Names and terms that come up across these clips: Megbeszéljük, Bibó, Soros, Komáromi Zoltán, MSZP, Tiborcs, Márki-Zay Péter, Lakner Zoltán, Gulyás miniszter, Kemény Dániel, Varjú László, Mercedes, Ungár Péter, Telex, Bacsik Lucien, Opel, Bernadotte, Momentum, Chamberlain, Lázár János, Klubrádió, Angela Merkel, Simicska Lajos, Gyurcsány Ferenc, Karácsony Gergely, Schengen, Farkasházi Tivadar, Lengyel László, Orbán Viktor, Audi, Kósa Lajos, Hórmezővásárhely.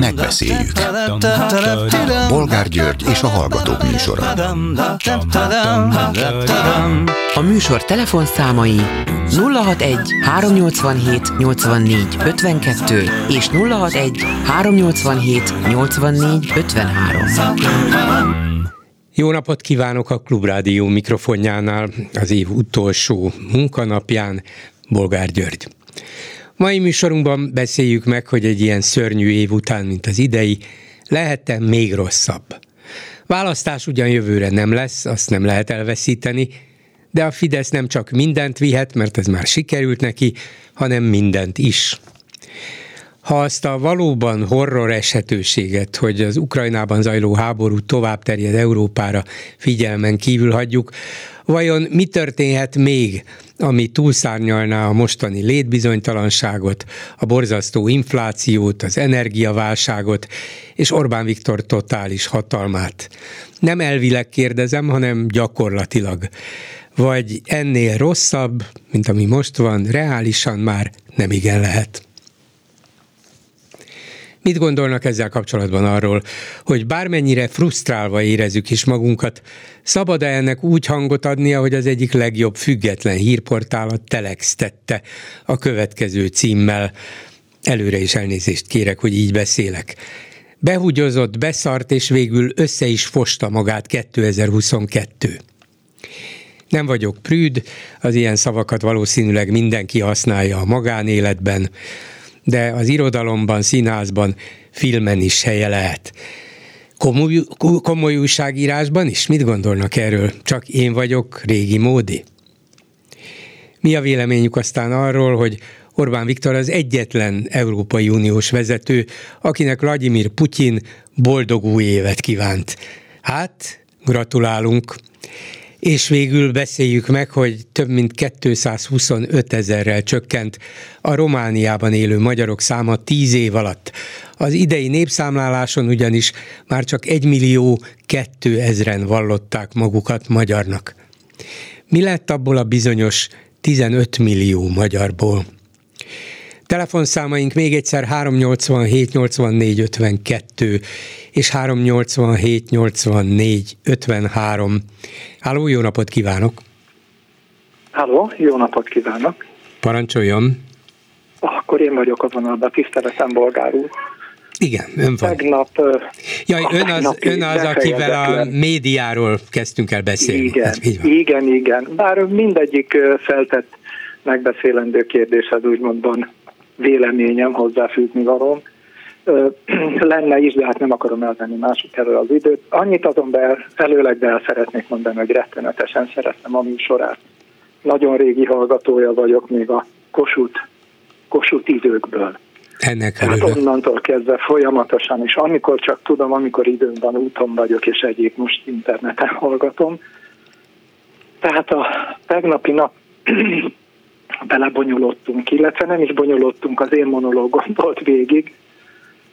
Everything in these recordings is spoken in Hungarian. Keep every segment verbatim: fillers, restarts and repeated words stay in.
Megbeszéljük. Bolgár György és a Hallgatók műsora. A műsor telefonszámai nulla hatvanegy, háromnyolcvanhét, nyolcvannégy, ötvenkettő és nulla hatvanegy, háromnyolcvanhét, nyolcvannégy, ötvenhárom. Jó napot kívánok a Klubrádió mikrofonjánál az év utolsó munkanapján, Bolgár György. Mai műsorunkban beszéljük meg, hogy egy ilyen szörnyű év után, mint az idei, lehet-e még rosszabb. Választás ugyan jövőre nem lesz, azt nem lehet elveszíteni, de a Fidesz nem csak mindent vihet, mert ez már sikerült neki, hanem mindent is. Ha azt a valóban horror eshetőséget, hogy az Ukrajnában zajló háború tovább terjed Európára, figyelmen kívül hagyjuk, vajon mi történhet még, ami túlszárnyalná a mostani létbizonytalanságot, a borzasztó inflációt, az energiaválságot és Orbán Viktor totális hatalmát? Nem elvileg kérdezem, hanem gyakorlatilag. Vagy ennél rosszabb, mint ami most van, reálisan már nem igen lehet. Mit gondolnak ezzel kapcsolatban arról, hogy bármennyire frusztrálva érezzük is magunkat, szabad-e ennek úgy hangot adnia, hogy az egyik legjobb független hírportál, a Telex tette a következő címmel? Előre is elnézést kérek, hogy így beszélek. Behugyozott, beszart és végül össze is fosta magát kétezer-huszonkettő. Nem vagyok prűd, az ilyen szavakat valószínűleg mindenki használja a magánéletben, de az irodalomban, színházban, filmen is helye lehet. Komoly, komoly újságírásban is? Mit gondolnak erről? Csak én vagyok régi módi? Mi a véleményük aztán arról, hogy Orbán Viktor az egyetlen Európai Uniós vezető, akinek Vlagyimir Putyin boldog új évet kívánt? Hát, gratulálunk! És végül beszéljük meg, hogy több mint kétszázhuszonöt ezerrel csökkent a Romániában élő magyarok száma tíz év alatt. Az idei népszámláláson ugyanis már csak egymillió-kétezren vallották magukat magyarnak. Mi lett abból a bizonyos tizenöt millió magyarból? Telefonszámaink még egyszer háromnyolcvanhét, nyolcvannégy, ötvenkettő és háromnyolcvanhét, nyolcvannégy, ötvenhárom. Halló, jó napot kívánok! Halló, jó napot kívánok! Parancsoljon! Akkor én vagyok a vonalban, tiszteletem, Bolgár úr. Igen, ön van. Tegnap... Jaj, ön az, ön az akivel a médiáról kezdtünk el beszélni. Igen, igen, igen. Bár mindegyik feltett megbeszélendő kérdéshez úgymond van véleményem, hozzáfűzni valóm. Lenne is, de hát nem akarom elvenni másik elől az időt. Annyit azon be, előleg be el szeretnék mondani, hogy rettenetesen szeretem a műsorát. Nagyon régi hallgatója vagyok még a Kossuth, Kossuth időkből. Ennek hát onnantól kezdve folyamatosan, és amikor csak tudom, amikor időm van, úton vagyok, és egyéb most interneten hallgatom. Tehát a tegnapi nap belebonyolódtunk, illetve nem is bonyolódtunk, az én monológom volt végig.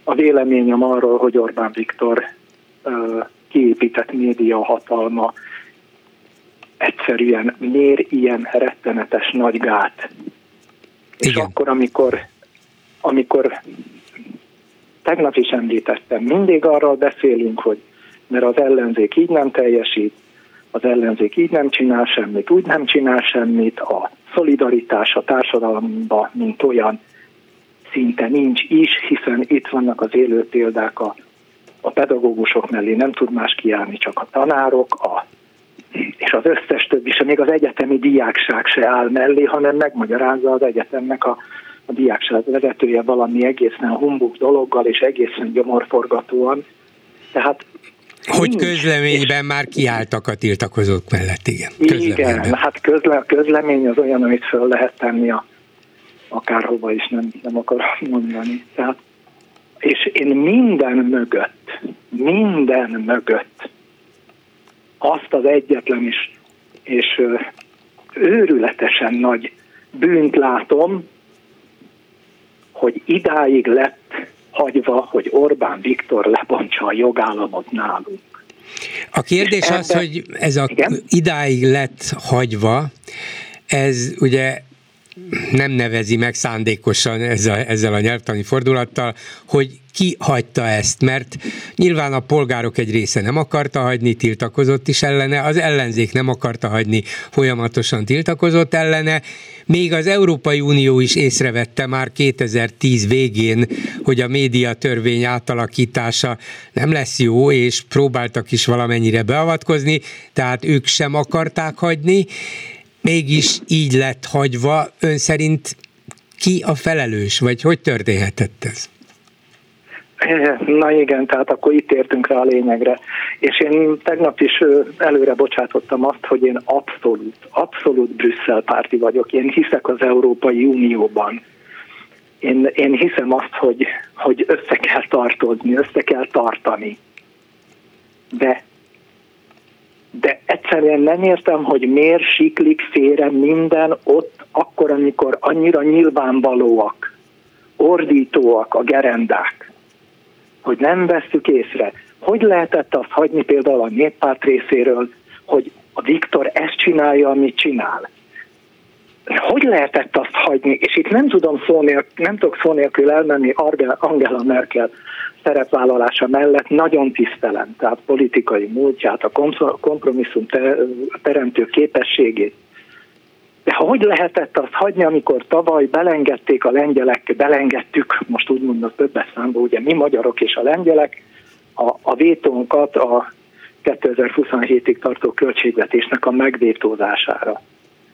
A véleményem arról, hogy Orbán Viktor uh, kiépített média hatalma egyszerűen mér ilyen rettenetes nagy gát. Igen. És akkor, amikor, amikor tegnap is említettem, mindig arról beszélünk, hogy mert az ellenzék így nem teljesít, az ellenzék így nem csinál semmit, úgy nem csinál semmit, a szolidaritás a társadalomban, mint olyan, szinte nincs is, hiszen itt vannak az élő példák, a, a pedagógusok mellé nem tud más kiállni, csak a tanárok, a, és az összes többi se, még az egyetemi diákság se áll mellé, hanem megmagyarázza az egyetemnek a, a diákság vezetője valami egészen humbug dologgal és egészen gyomorforgatóan. Tehát hogy nincs, közleményben és... már kiálltak a tiltakozók mellett, igen. Igen, hát közle, közlemény az olyan, amit föl lehet tenni a akárhova is, nem, nem akarom mondani. Tehát, és én minden mögött, minden mögött azt az egyetlen is, és őrületesen nagy bűnt látom, hogy idáig lett hagyva, hogy Orbán Viktor lebontsa a jogállamot nálunk. A kérdés ebben, az, hogy ez a igen? idáig lett hagyva, ez ugye nem nevezi meg szándékosan ezzel, ezzel a nyelvtani fordulattal, hogy ki hagyta ezt, mert nyilván a polgárok egy része nem akarta hagyni, tiltakozott is ellene, az ellenzék nem akarta hagyni, folyamatosan tiltakozott ellene, még az Európai Unió is észrevette már kétezer-tíz végén, hogy a médiatörvény átalakítása nem lesz jó, és próbáltak is valamennyire beavatkozni, tehát ők sem akarták hagyni, mégis így lett hagyva. Ön szerint ki a felelős, vagy hogy történhetett ez? Na igen, tehát akkor itt értünk rá a lényegre. És én tegnap is előre bocsátottam azt, hogy én abszolút, abszolút Brüsszel párti vagyok. Én hiszek az Európai Unióban. Én, én hiszem azt, hogy, hogy össze kell tartozni, össze kell tartani. De, de egyszerűen nem értem, hogy miért siklik félre minden ott, akkor, amikor annyira nyilvánvalóak, ordítóak a gerendák, hogy nem vesszük észre. Hogy lehetett azt hagyni például a néppárt részéről, hogy a Viktor ezt csinálja, amit csinál? Hogy lehetett azt hagyni? És itt nem tudom szó nélkül, nem tudok szó nélkül elmenni Angela Merkel szerepvállalása mellett, nagyon tisztelem, tehát politikai múltját, a kompromisszum teremtő képességét. De hogy lehetett azt hagyni, amikor tavaly belengedték a lengyelek, belengedtük, most úgy mondom többes számba, ugye mi magyarok és a lengyelek, a, a vétónkat a kétezer-huszonhétig tartó költségvetésnek a megvétózására.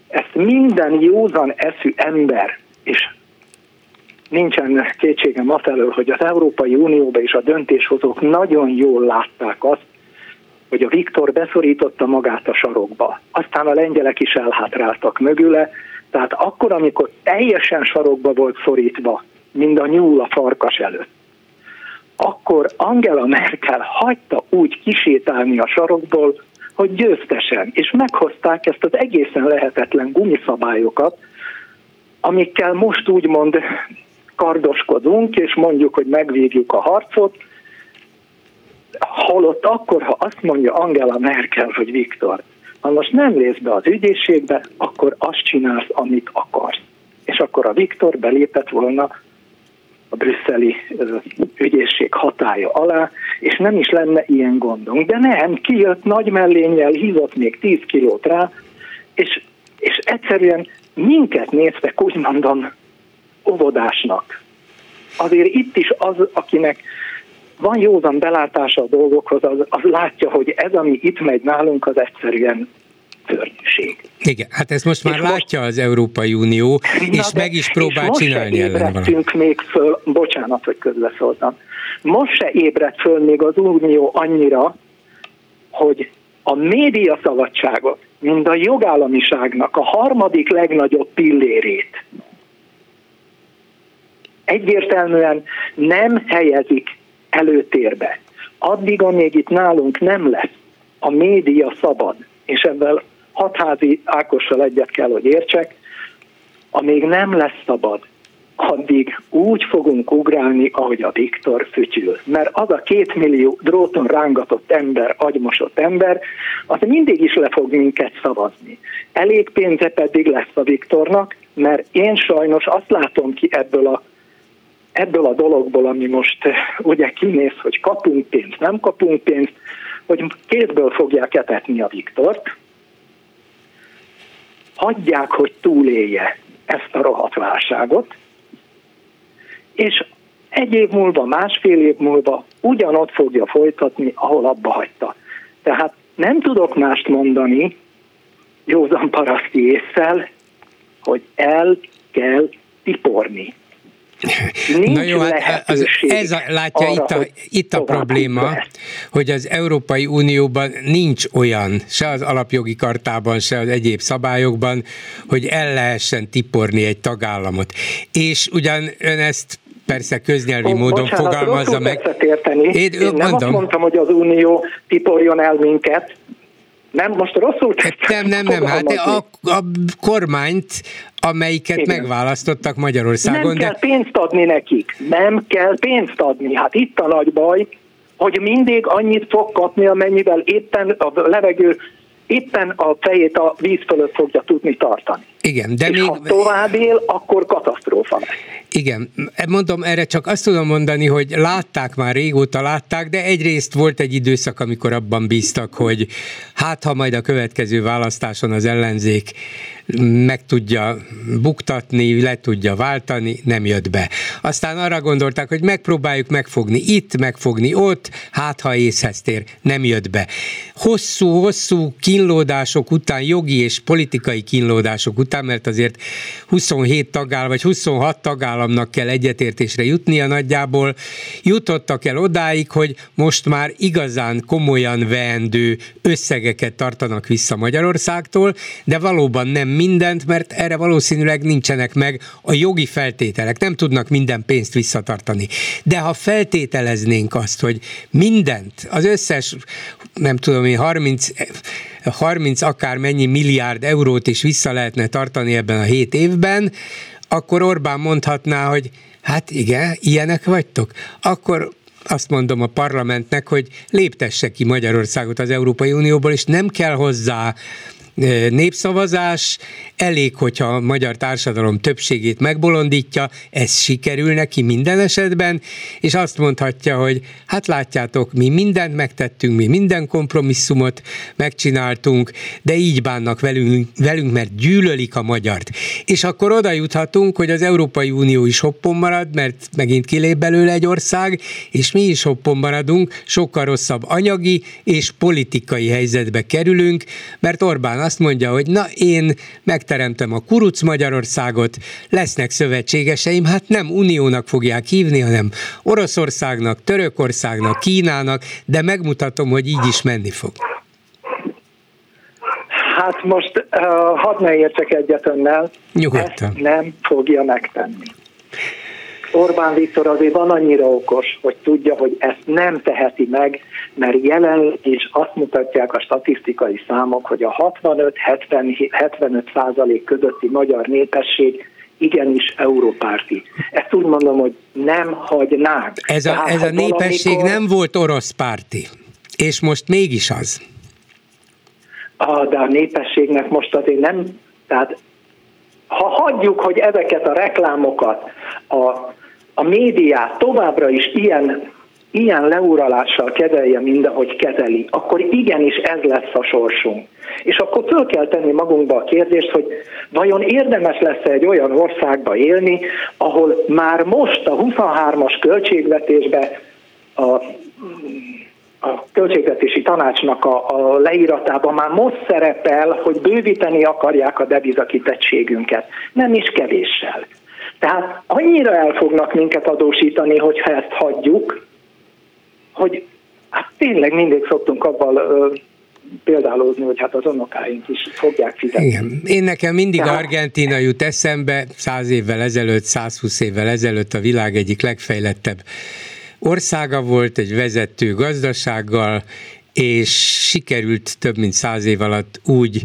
Ezt minden józan eszű ember, és nincsen kétségem afelől, hogy az Európai Unióban és a döntéshozók nagyon jól látták azt, hogy a Viktor beszorította magát a sarokba. Aztán a lengyelek is elhátráltak mögüle, tehát akkor, amikor teljesen sarokba volt szorítva, mint a nyúl a farkas előtt, akkor Angela Merkel hagyta úgy kisétálni a sarokból, hogy győztesen, és meghozták ezt az egészen lehetetlen gumiszabályokat, amikkel most úgymond kardoskodunk, és mondjuk, hogy megvívjuk a harcot, holott akkor, ha azt mondja Angela Merkel, hogy Viktor, ha most nem lépsz be az ügyészségbe, akkor azt csinálsz, amit akarsz. És akkor a Viktor belépett volna a brüsszeli ügyészség hatálya alá, és nem is lenne ilyen gondunk. De nem, kijött nagy mellénnyel, hízott még tíz kilót rá, és, és egyszerűen minket néztek, úgy mondom, óvodásnak. Azért itt is az, akinek van józan belátása a dolgokhoz, az, az látja, hogy ez, ami itt megy nálunk, az egyszerűen törvénység. Igen, hát ezt most már és látja most, az Európai Unió, és de, meg is próbál és csinálni ellen valamit. Most se ébredtünk még föl, bocsánat, hogy közbeszóltam, most se ébredt föl még az Unió annyira, hogy a médiaszabadságot, mint a jogállamiságnak a harmadik legnagyobb pillérét egyértelműen nem helyezik előtérbe. Addig, amíg itt nálunk nem lesz a média szabad, és ebben Hadházy Ákossal egyet kell, hogy értsek, amíg nem lesz szabad, addig úgy fogunk ugrálni, ahogy a Viktor fütyül. Mert az a két millió dróton rángatott ember, agymosott ember, az mindig is le fog minket szavazni. Elég pénze pedig lesz a Viktornak, mert én sajnos azt látom ki ebből a ebből a dologból, ami most ugye kinéz, hogy kapunk pénzt, nem kapunk pénzt, hogy kézből fogják etetni a Viktort, hagyják, hogy túlélje ezt a rohadt válságot, és egy év múlva, másfél év múlva ugyanott fogja folytatni, ahol abba hagyta. Tehát nem tudok mást mondani józan paraszti ésszel, hogy el kell tiporni. Nincs. Na jó, hát az, ez a, látja arra, itt a, itt a probléma, hogy az Európai Unióban nincs olyan, se az alapjogi kartában, se az egyéb szabályokban, hogy el lehessen tiporni egy tagállamot. És ugyan ön ezt persze köznyelvi oh, módon bocsánat, fogalmazza meg. Én, Én nem mondom. Azt mondtam, hogy az Unió tiporjon el minket. Nem, most rosszul tettem. Nem, nem, nem. Hát a, a kormányt, amelyiket igen, megválasztottak Magyarországon. Nem de... kell pénzt adni nekik. Nem kell pénzt adni. Hát itt a nagy baj, hogy mindig annyit fog kapni, amennyivel éppen a levegő éppen a fejét a víz fölött fogja tudni tartani. Igen, de és még... ha tovább él, akkor katasztrófa lesz. Igen, mondom, erre csak azt tudom mondani, hogy látták már, régóta látták, de egyrészt volt egy időszak, amikor abban bíztak, hogy hát ha majd a következő választáson az ellenzék meg tudja buktatni, le tudja váltani, nem jött be. Aztán arra gondolták, hogy megpróbáljuk megfogni itt, megfogni ott, hát ha észhez tér, nem jött be. Hosszú-hosszú kínlódások után, jogi és politikai kínlódások után, mert azért huszonhét tagállam, vagy huszonhat tagállamnak kell egyetértésre jutnia nagyjából, jutottak el odáig, hogy most már igazán komolyan veendő összegeket tartanak vissza Magyarországtól, de valóban nem mindent, mert erre valószínűleg nincsenek meg a jogi feltételek, nem tudnak minden pénzt visszatartani. De ha feltételeznénk azt, hogy mindent, az összes, nem tudom én, harminc, harminc akármennyi milliárd eurót is vissza lehetne tartani ebben a hét évben, akkor Orbán mondhatná, hogy hát igen, ilyenek vagytok. Akkor azt mondom a parlamentnek, hogy léptesse ki Magyarországot az Európai Unióból, és nem kell hozzá népszavazás, elég, hogyha a magyar társadalom többségét megbolondítja, ez sikerül neki minden esetben, és azt mondhatja, hogy hát látjátok, mi mindent megtettünk, mi minden kompromisszumot megcsináltunk, de így bánnak velünk, velünk, mert gyűlölik a magyart. És akkor oda juthatunk, hogy az Európai Unió is hoppon marad, mert megint kilép belőle egy ország, és mi is hoppon maradunk, sokkal rosszabb anyagi és politikai helyzetbe kerülünk, mert Orbán azt mondja, hogy na én megteremtem a kuruc Magyarországot, lesznek szövetségeseim, hát nem uniónak fogják hívni, hanem Oroszországnak, Törökországnak, Kínának, de megmutatom, hogy így is menni fog. Hát most uh, hadd ne értsek egyet önnel, nyugodtan. Ezt nem fogja megtenni. Orbán Viktor azért van annyira okos, hogy tudja, hogy ezt nem teheti meg, mert jelen is azt mutatják a statisztikai számok, hogy a hatvanöt-hetvenöt százalék közötti magyar népesség igenis európárti. Ezt úgy mondom, hogy nem hagynák. Ez a, Tehát, ez a népesség valamikor... nem volt orosz párti, és most mégis az. Ah, de a népességnek most azért nem... Tehát ha hagyjuk, hogy ezeket a reklámokat a a médiát továbbra is ilyen, ilyen leuralással kezelje, mint ahogy kezeli, akkor igenis ez lesz a sorsunk. És akkor föl kell tenni magunkba a kérdést, hogy vajon érdemes lesz egy olyan országba élni, ahol már most a huszonhármas költségvetésbe a... a költségvetési tanácsnak a, a leíratában már most szerepel, hogy bővíteni akarják a devizakitettségünket. Nem is kevéssel. Tehát annyira el fognak minket adósítani, hogyha ezt hagyjuk, hogy hát tényleg mindig szoktunk abban példálózni, hogy hát az unokáink is fogják fizetni. Igen. Én nekem mindig Tehát... Argentína jut eszembe, száz évvel ezelőtt, százhúsz évvel ezelőtt a világ egyik legfejlettebb országa volt, egy vezető gazdasággal, és sikerült több mint száz év alatt úgy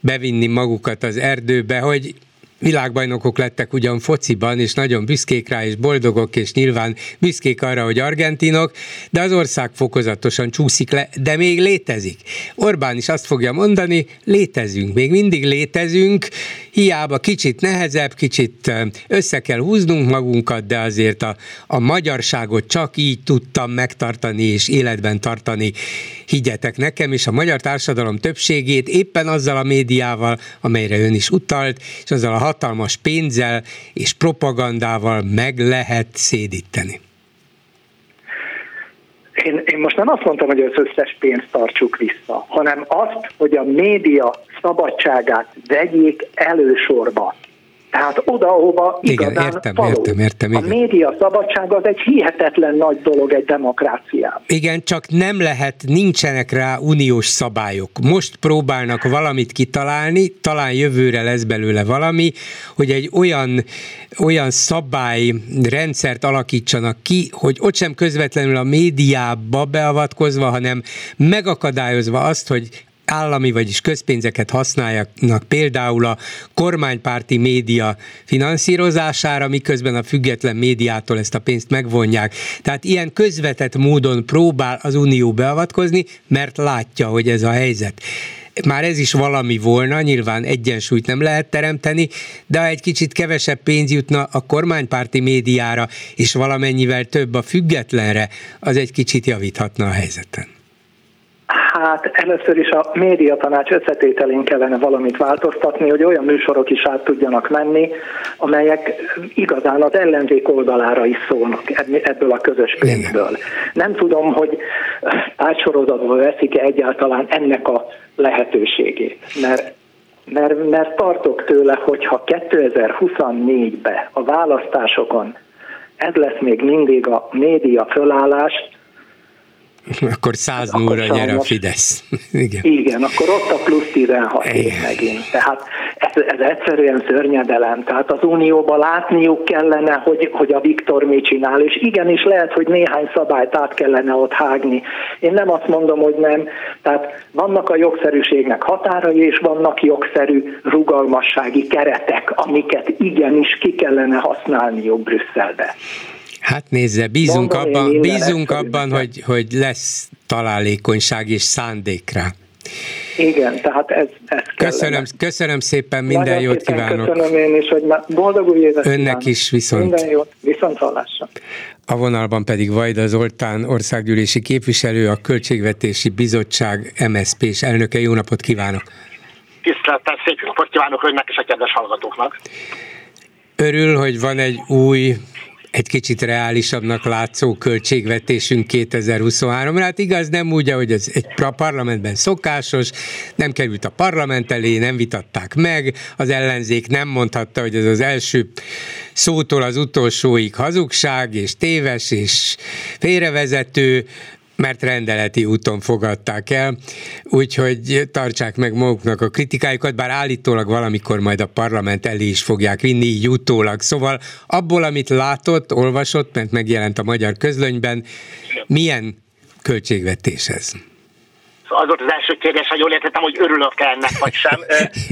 bevinni magukat az erdőbe, hogy világbajnokok lettek ugyan fociban, és nagyon büszkék rá, és boldogok, és nyilván büszkék arra, hogy argentinok, de az ország fokozatosan csúszik le, de még létezik. Orbán is azt fogja mondani, létezünk, még mindig létezünk, hiába kicsit nehezebb, kicsit össze kell húznunk magunkat, de azért a, a magyarságot csak így tudtam megtartani, és életben tartani, higgyetek nekem, és a magyar társadalom többségét éppen azzal a médiával, amelyre ön is utalt, és azzal a hatalmas pénzzel és propagandával meg lehet szédíteni. Én, én most nem azt mondtam, hogy az összes pénzt tartsuk vissza, hanem azt, hogy a média szabadságát vegyék elősorba. Tehát oda, ahova igazán igen, értem, való. Értem, értem, igen. A média szabadság az egy hihetetlen nagy dolog egy demokráciában. Igen, csak nem lehet, nincsenek rá uniós szabályok. Most próbálnak valamit kitalálni, talán jövőre lesz belőle valami, hogy egy olyan, olyan szabályrendszert alakítsanak ki, hogy ott sem közvetlenül a médiába beavatkozva, hanem megakadályozva azt, hogy állami, vagyis közpénzeket használjanak például a kormánypárti média finanszírozására, miközben a független médiától ezt a pénzt megvonják. Tehát ilyen közvetett módon próbál az Unió beavatkozni, mert látja, hogy ez a helyzet. Már ez is valami volna, nyilván egyensúlyt nem lehet teremteni, de ha egy kicsit kevesebb pénz jutna a kormánypárti médiára, és valamennyivel több a függetlenre, az egy kicsit javíthatna a helyzeten. Hát először is a médiatanács összetételén kellene valamit változtatni, hogy olyan műsorok is át tudjanak menni, amelyek igazán az ellenzék oldalára is szólnak ebből a közös pénzből. Nem tudom, hogy átsorozatban veszik-e egyáltalán ennek a lehetőségét, mert mert, mert tartok tőle, hogyha kétezer-huszonnégyben a választásokon ez lesz még mindig a média fölállás, akkor száz nullra nyer a Fidesz. Igen. Igen, akkor ott a plusz tizenhat év megint. Tehát ez, ez egyszerűen szörnyedelem. Tehát az Unióban látniuk kellene, hogy, hogy a Viktor mit csinál, és igenis lehet, hogy néhány szabályt át kellene ott hágni. Én nem azt mondom, hogy nem. Tehát vannak a jogszerűségnek határai, és vannak jogszerű rugalmassági keretek, amiket igenis ki kellene használniuk Brüsszelbe. Hát nézze, bízunk abban, bízunk abban, hogy, hogy lesz találékonyság és szándék rá. Igen, tehát ez, ez köszönöm, köszönöm szépen, minden nagyon jót szépen kívánok. Köszönöm én is, hogy boldog új évet önnek kívánok. Is viszont. Minden jót, viszont hallásra. A vonalban pedig Vajda Zoltán, országgyűlési képviselő, a Költségvetési Bizottság em es zé pés elnöke. Jó napot kívánok! Tisztelettel, szép napot kívánok önnek és a kedves hallgatóknak! Örül, hogy van egy új... egy kicsit reálisabbnak látszó költségvetésünk kétezer-huszonháromra. Hát igaz, nem úgy, ahogy ez egy parlamentben szokásos, nem került a parlament elé, nem vitatták meg, az ellenzék nem mondhatta, hogy ez az első szótól az utolsóig hazugság, és téves, és félrevezető, mert rendeleti úton fogadták el, úgyhogy tartsák meg maguknak a kritikájukat, bár állítólag valamikor majd a parlament elé is fogják vinni, így utólag. Szóval abból, amit látott, olvasott, mert megjelent a Magyar Közlönyben, milyen költségvetés ez? Az volt az első kérdés, ha jól értettem, hogy örülök-e ennek, vagy sem.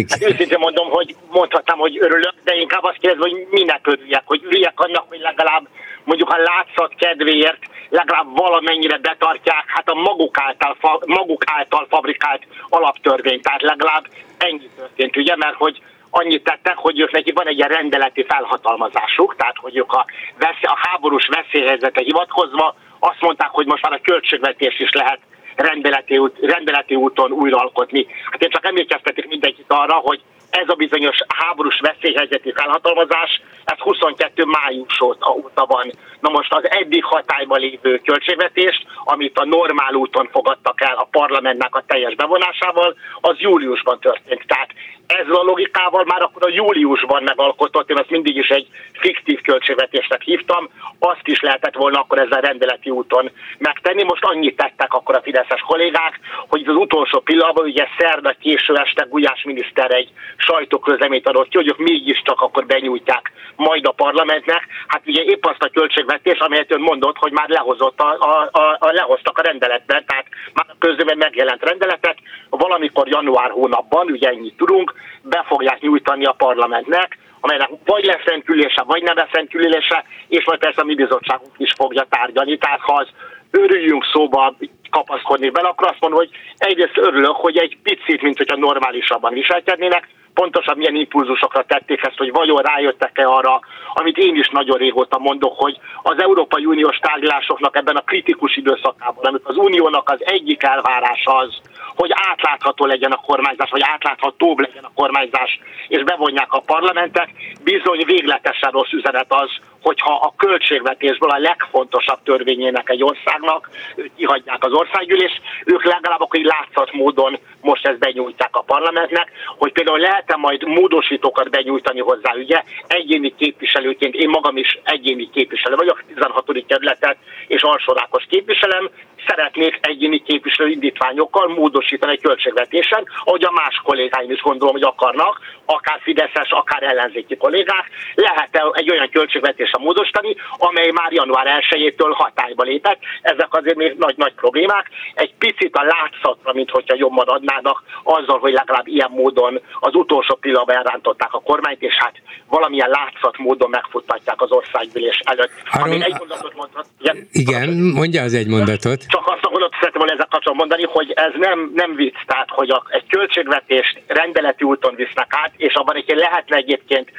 Hát őszintén mondom, hogy mondhatnám, hogy örülök, de inkább azt kérdezem, hogy minek örüljek, hogy üljek annak, hogy legalább mondjuk a látszat kedvéért legalább valamennyire betartják hát a maguk által, maguk által fabrikált alaptörvényt. Tehát legalább ennyi történt, ugye, mert hogy annyit tettek, hogy ők neki van egy ilyen rendeleti felhatalmazásuk, tehát hogy ők a, veszély, a háborús veszélyhelyzetre hivatkozva azt mondták, hogy most már a költségvetés is lehet rendeleti, rendeleti úton újraalkotni. Hát én csak emlékeztetik mindenkit arra, hogy ez a bizonyos háborús veszélyhelyzeti felhatalmazás, ez huszonkettő május óta van. Na most az eddig hatályban lévő költségvetést, amit a normál úton fogadtak el a parlamentnek a teljes bevonásával, az júliusban történt. Tehát ezzel a logikával már akkor a júliusban megalkotott, én ezt mindig is egy fiktív költségvetésnek hívtam, azt is lehetett volna akkor ezzel rendeleti úton megtenni. Most annyit tettek akkor a fideszes kollégák, hogy az utolsó pillanatban, ugye szerda késő este Gulyás miniszter egy sajtóközleményt adott ki, hogy ők mégiscsak akkor benyújtják majd a parlamentnek. Hát ugye épp azt a költségvetés, amelyet ön mondott, hogy már lehozott a, a, a, a, lehoztak a rendeletben, tehát már a közben megjelent rendeletet, valamikor január hónapban, ugye ennyit tudunk, be fogják nyújtani a parlamentnek, amelynek vagy lesz rendkülése, vagy nem lesz rendkülése, és majd persze a mi bizottságunk is fogja tárgyalni. Tehát ha az örüljünk szóba kapaszkodni vele, akkor azt mondom, hogy egyrészt örülök, hogy egy picit, mint hogyha normálisabban viselkednének, pontosan milyen impulzusokra tették ezt, hogy vajon rájöttek-e arra, amit én is nagyon régóta mondok, hogy az Európai Uniós tárgyalásoknak ebben a kritikus időszakában, amikor az Uniónak az egyik elvárása az, hogy átlátható legyen a kormányzás, vagy átláthatóbb legyen a kormányzás, és bevonják a parlamentet, bizony végletesen rossz üzenet az, hogyha a költségvetésből a legfontosabb törvényének egy országnak kihagyják az országgyűlés, ők legalább akkor látszat módon most ezt benyújtják a parlamentnek, hogy például lehet-e majd módosítókat benyújtani hozzá, ugye egyéni képviselőként, én magam is egyéni képviselő vagyok, tizenhatodik kerületet és alsórákos képviselem, szeretnék egyéni képviselő indítványokkal módosítani a költségvetésen, ahogy a más kollégáim is gondolom, hogy akarnak, akár fideszes, akár ellenzéki kollégák, lehet-e egy olyan költségvetés a módosítani, amely már január elsejétől hatályba lépett. Ezek azért még nagy-nagy problémák. Egy picit a látszatra, mint hogyha jobban adnának azzal, hogy legalább ilyen módon az utolsó pillanatban elrántották a kormányt, és hát valamilyen látszat módon megfuttatják az országgyűlés előtt. Arról... Egy mondatot mondhat, igen, mondja az egy mondatot. Csak azt holott szeretném volna ezzel kapcsolatban mondani, hogy ez nem, nem vicc, tehát hogy a, egy költségvetést rendeleti úton visznek át, és abban egyébként lehetne egyébként ö,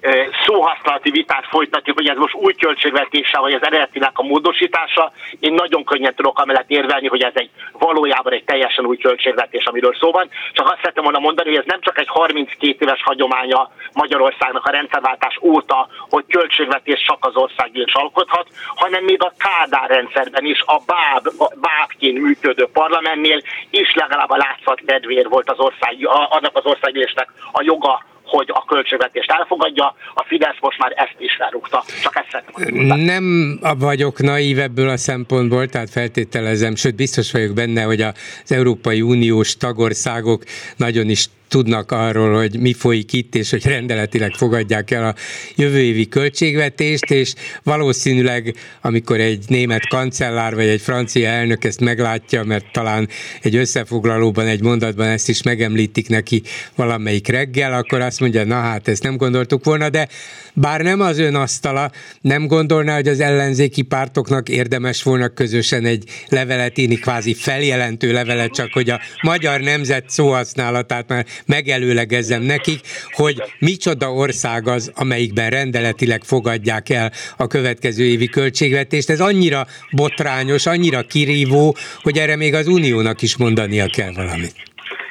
ö, szóhasználati vitát folytatni, hogy ez most új költségvetéssel, vagy az eredetinek a módosítása. Én nagyon könnyen tudok amellett érvelni, hogy ez egy valójában egy teljesen új költségvetés, amiről szó van. Csak azt szeretném volna mondani, hogy ez nem csak egy harminckét éves hagyománya Magyarországnak a rendszerváltás óta, hogy költségvetés csak az országgyűlés alkothat, hanem még a Kádár rendszerben is a báb, a bábként működő parlamentnél is legalább a látszat kedvéért volt az ország, annak az országgyűlésnek a joga, hogy a költségvetést elfogadja, a Fidesz most már ezt is lerúgta. Csak ezt szeretném. Nem vagyok naív ebből a szempontból, tehát feltételezem, sőt biztos vagyok benne, hogy az Európai Uniós tagországok nagyon is tudnak arról, hogy mi folyik itt, és hogy rendeletileg fogadják el a jövő évi költségvetést, és valószínűleg, amikor egy német kancellár vagy egy francia elnök ezt meglátja, mert talán egy összefoglalóban, egy mondatban ezt is megemlítik neki valamelyik reggel, akkor azt mondja, na hát, ezt nem gondoltuk volna, de bár nem az ön asztala, nem gondolná, hogy az ellenzéki pártoknak érdemes volna közösen egy levelet írni, kvázi feljelentő levelet, csak hogy a magyar nemzet szóhasználatát már megelőlegezem nekik, hogy micsoda ország az, amelyikben rendeletileg fogadják el a következő évi költségvetést. Ez annyira botrányos, annyira kirívó, hogy erre még az uniónak is mondania kell valamit.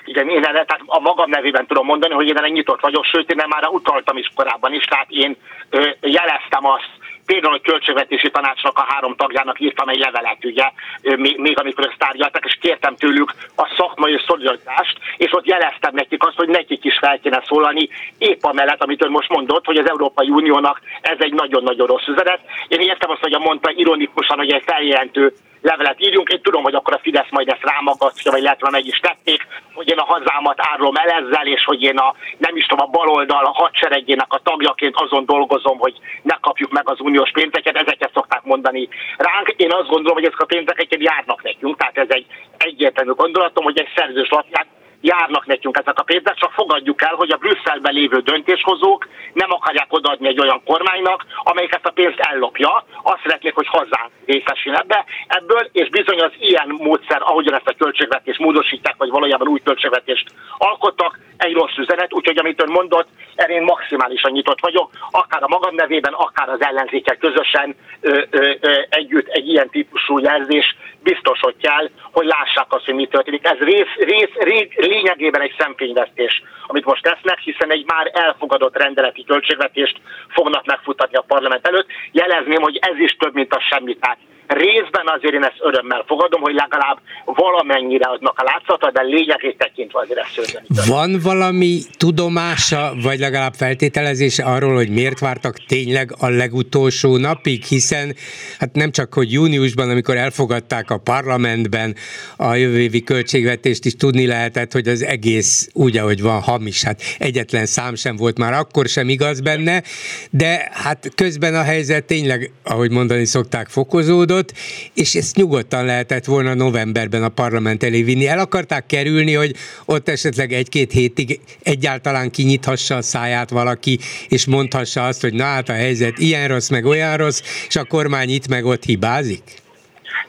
Igen, én erre, tehát a magam nevében tudom mondani, hogy én erre nyitott vagyok, sőt, én már utaltam is korábban is, tehát én ö, jeleztem azt, például a költségvetési tanácsnak a három tagjának írtam egy levelet, ugye, még, még amikor ezt tárgyaltak, és kértem tőlük a szakmai szolidaritást, és ott jeleztem nekik azt, hogy nekik is fel kéne szólalni, épp amellett, amit ön most mondott, hogy az Európai Uniónak ez egy nagyon-nagyon rossz üzenet. Én értem azt, hogy a mondta ironikusan, hogy egy feljelentő levelet írjunk, én tudom, hogy akkor a Fidesz majd ezt rámagasztja, vagy lehet, hogy meg is tették, hogy én a hazámat árulom el ezzel, és hogy én a, nem is tudom, a baloldal a hadseregének a tagjaként azon dolgozom, hogy ne kapjuk meg az uniós pénzeket, ezeket szokták mondani ránk. Én azt gondolom, hogy ezek a pénzek egyébként járnak nekünk, tehát ez egy egyértelmű gondolatom, hogy egy szerzős lapján járnak nekünk ezek a pénzek, csak fogadjuk el, hogy a Brüsszelben lévő döntéshozók nem akarják odaadni egy olyan kormánynak, amelyik ezt a pénzt ellopja. Azt szeretnék, hogy hazánk részesül ebbe, ebből, és bizony az ilyen módszer, ahogyan ezt a költségvetést módosítják, vagy valójában új költségvetést alkottak, egy rossz üzenet, úgyhogy amit ön mondott, erre én maximálisan nyitott vagyok, akár a magam nevében, akár az ellenzékkel közösen ö, ö, ö, együtt egy ilyen típusú jelzés biztos, hogy kell, hogy lássák azt, hogy mi történik. Ez rész, rész, rég, lényegében egy szemfényvesztés, amit most tesznek, hiszen egy már elfogadott rendeleti költségvetést fognak megfutatni a parlament előtt. Jelezném, hogy ez is több, mint a semmi. Tehát részben azért én ezt örömmel fogadom, hogy legalább valamennyire adnak a látszata, de lényegét tekintve azért ezt szörnyű. Van valami tudomása, vagy legalább feltételezése arról, hogy miért vártak tényleg a legutolsó napig, hiszen hát nem csak, hogy júniusban, amikor elfogadták a parlamentben a jövő évi költségvetést is tudni lehetett, hogy az egész úgy, ahogy van, hamis. Hát egyetlen szám sem volt már akkor sem igaz benne, de hát közben a helyzet tényleg, ahogy mondani szokták, fokozódott, és ezt nyugodtan lehetett volna novemberben a parlament elé vinni. El akarták kerülni, hogy ott esetleg egy-két hétig egyáltalán kinyithassa a száját valaki, és mondhassa azt, hogy na hát a helyzet ilyen rossz, meg olyan rossz, és a kormány itt meg ott hibázik?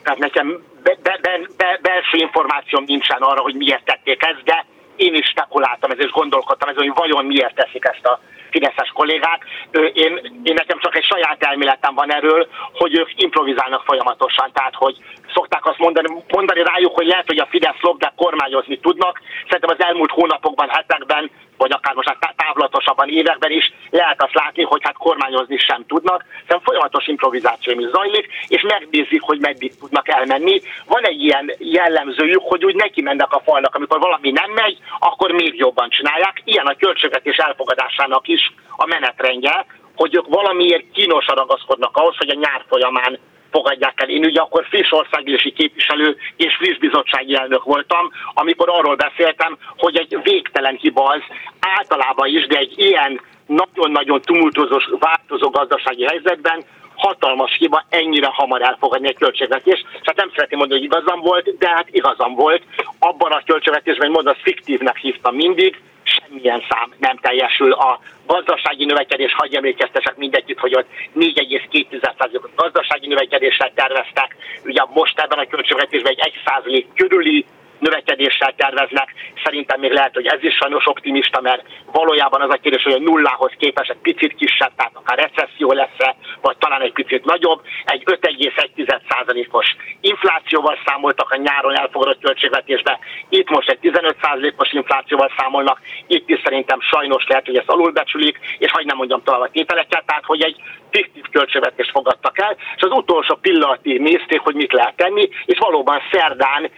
Tehát nekem be, be, be, be, belső információm nincsen arra, hogy miért tették ezt, de én is spekuláltam ezzel, és gondolkodtam ezzel, hogy vajon miért teszik ezt a fideszes kollégák. Én, én nekem csak egy saját elméletem van erről, hogy ők improvizálnak folyamatosan, tehát hogy szokták azt mondani, mondani rájuk, hogy lehet, hogy a Fidesz lop, de kormányozni tudnak. Szerintem az elmúlt hónapokban, hetekben, vagy akár most távlatosabban években is lehet azt látni, hogy hát kormányozni sem tudnak, hiszen folyamatos improvizáció is zajlik, és megnézik, hogy meddig tudnak elmenni. Van egy ilyen jellemzőjük, hogy úgy neki mennek a falnak, amikor valami nem megy, akkor még jobban csinálják. Ilyen a költségvetés elfogadásának is a menetrendje, hogy ők valamiért kínosan ragaszkodnak ahhoz, hogy a nyár folyamán fogadják el. Én ugye akkor friss országgyűlési képviselő és friss bizottsági elnök voltam, amikor arról beszéltem, hogy egy végtelen hiba az általában is, de egy ilyen nagyon-nagyon tumultozós, változó gazdasági helyzetben hatalmas hiba ennyire hamar elfogadni egy költségvetést. Hát nem szeretném mondani, hogy igazam volt, de hát igazam volt. Abban a költségvetésben, mondom, azt fiktívnek hívtam mindig, milyen szám nem teljesül. A gazdasági növekedés, hagyj emlékeztesek mindenkit, hogy ott négy egész két százalékos gazdasági növekedéssel terveztek. Ugye most ebben a költségvetésben egy egy százalék körüli növekedéssel terveznek. Szerintem még lehet, hogy ez is sajnos optimista, mert valójában az a kérdés, hogy a nullához képest egy picit kisebb, tehát akár recesszió lesz, vagy talán egy picit nagyobb. Egy öt egész egy százalékos inflációval számoltak a nyáron elfogadott költségvetésbe, itt most egy tizenöt százalékos inflációval számolnak, itt is szerintem sajnos lehet, hogy ezt alulbecsülik, és hogy nem mondjam tovább a tételekkel, tehát hogy egy fiktív költségvetést fogadtak el, és az utolsó pillanatig nézték, hogy mit lehet tenni, és valóban szerdán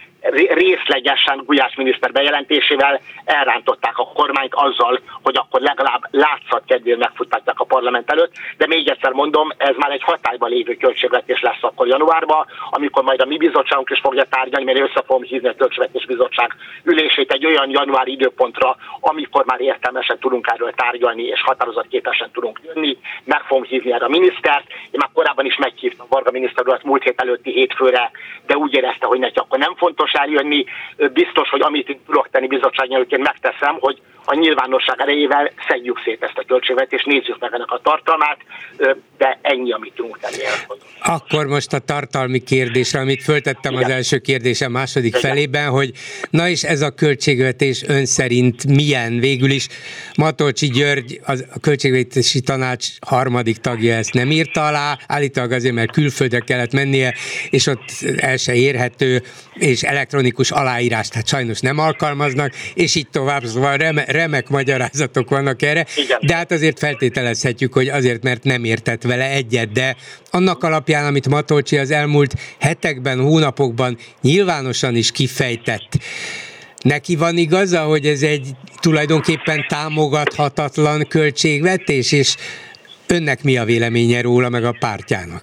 részlegesen Gulyás miniszter bejelentésével elrántották a kormányt azzal, hogy akkor legalább látszat kedvéért megfuttatják a parlament előtt, de még egyszer mondom, ez már egy hatályban lévő költségvetés lesz akkor januárban, amikor majd a mi bizottságunk is fogja tárgyalni, mert össze fogom hívni a költségvetés bizottság ülését egy olyan januári időpontra, amikor már értelmesen tudunk erről tárgyalni, és határozatképesen tudunk jönni, meg fogom hívni erre a minisztert. Én már korábban is meghívtam Varga miniszter urat múlt hét előtti hétfőre, de úgy érezte, hogy neki akkor nem fontos eljönni, biztos, hogy amit tudok tenni bizottságnyelőként megteszem, hogy a nyilvánosság erejével szedjük szét ezt a költségvetést, nézzük meg ennek a tartalmát, de ennyi, amit tudunk tenni. Akkor most a tartalmi kérdésre, amit föltettem Igen. az első kérdésem második Igen. felében, hogy na és ez a költségvetés ön szerint milyen? Végül is Matolcsi György, az, a költségvetési tanács harmadik tagja ezt nem írta alá, állítólag azért, mert külföldre kellett mennie, és ott el se érhető, és elektronikus aláírás, tehát sajnos nem alkalmaznak, és így tovább, szóval reme- remek magyarázatok vannak erre, Igen. de hát azért feltételezhetjük, hogy azért, mert nem értett vele egyet, de annak alapján, amit Matolcsi az elmúlt hetekben, hónapokban nyilvánosan is kifejtett, neki van igaza, hogy ez egy tulajdonképpen támogathatatlan költségvetés, és önnek mi a véleménye róla, meg a pártjának?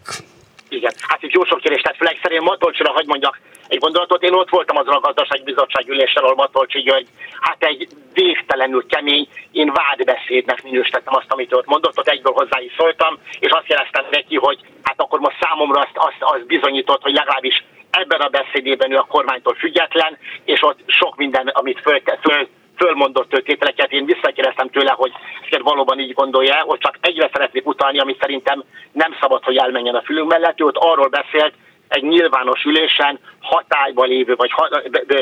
Igen, hát itt jó sok kérdés, tehát főleg szerint Matolcsira, hogy mondjak, egy gondolatot, én ott voltam azon a gazdaságbizottság ülésen, ahol Matolcsi György, hát egy végtelenül kemény, én vádbeszédnek minősítettem azt, amit ott mondott, ott egyből hozzá is szóltam, és azt jeleztem neki, hogy hát akkor most számomra azt, azt, azt bizonyított, hogy legalábbis ebben a beszédében ő a kormánytól független, és ott sok minden, amit fölte, föl, fölmondott ő tételeket, én visszakérdeztem tőle, hogy ezt valóban így gondolja, hogy csak egyre szeretnék utalni, ami szerintem nem szabad, hogy elmenjen a fülünk mellett, ő ott arról beszélt, egy nyilvános ülésen hatályba lévő, vagy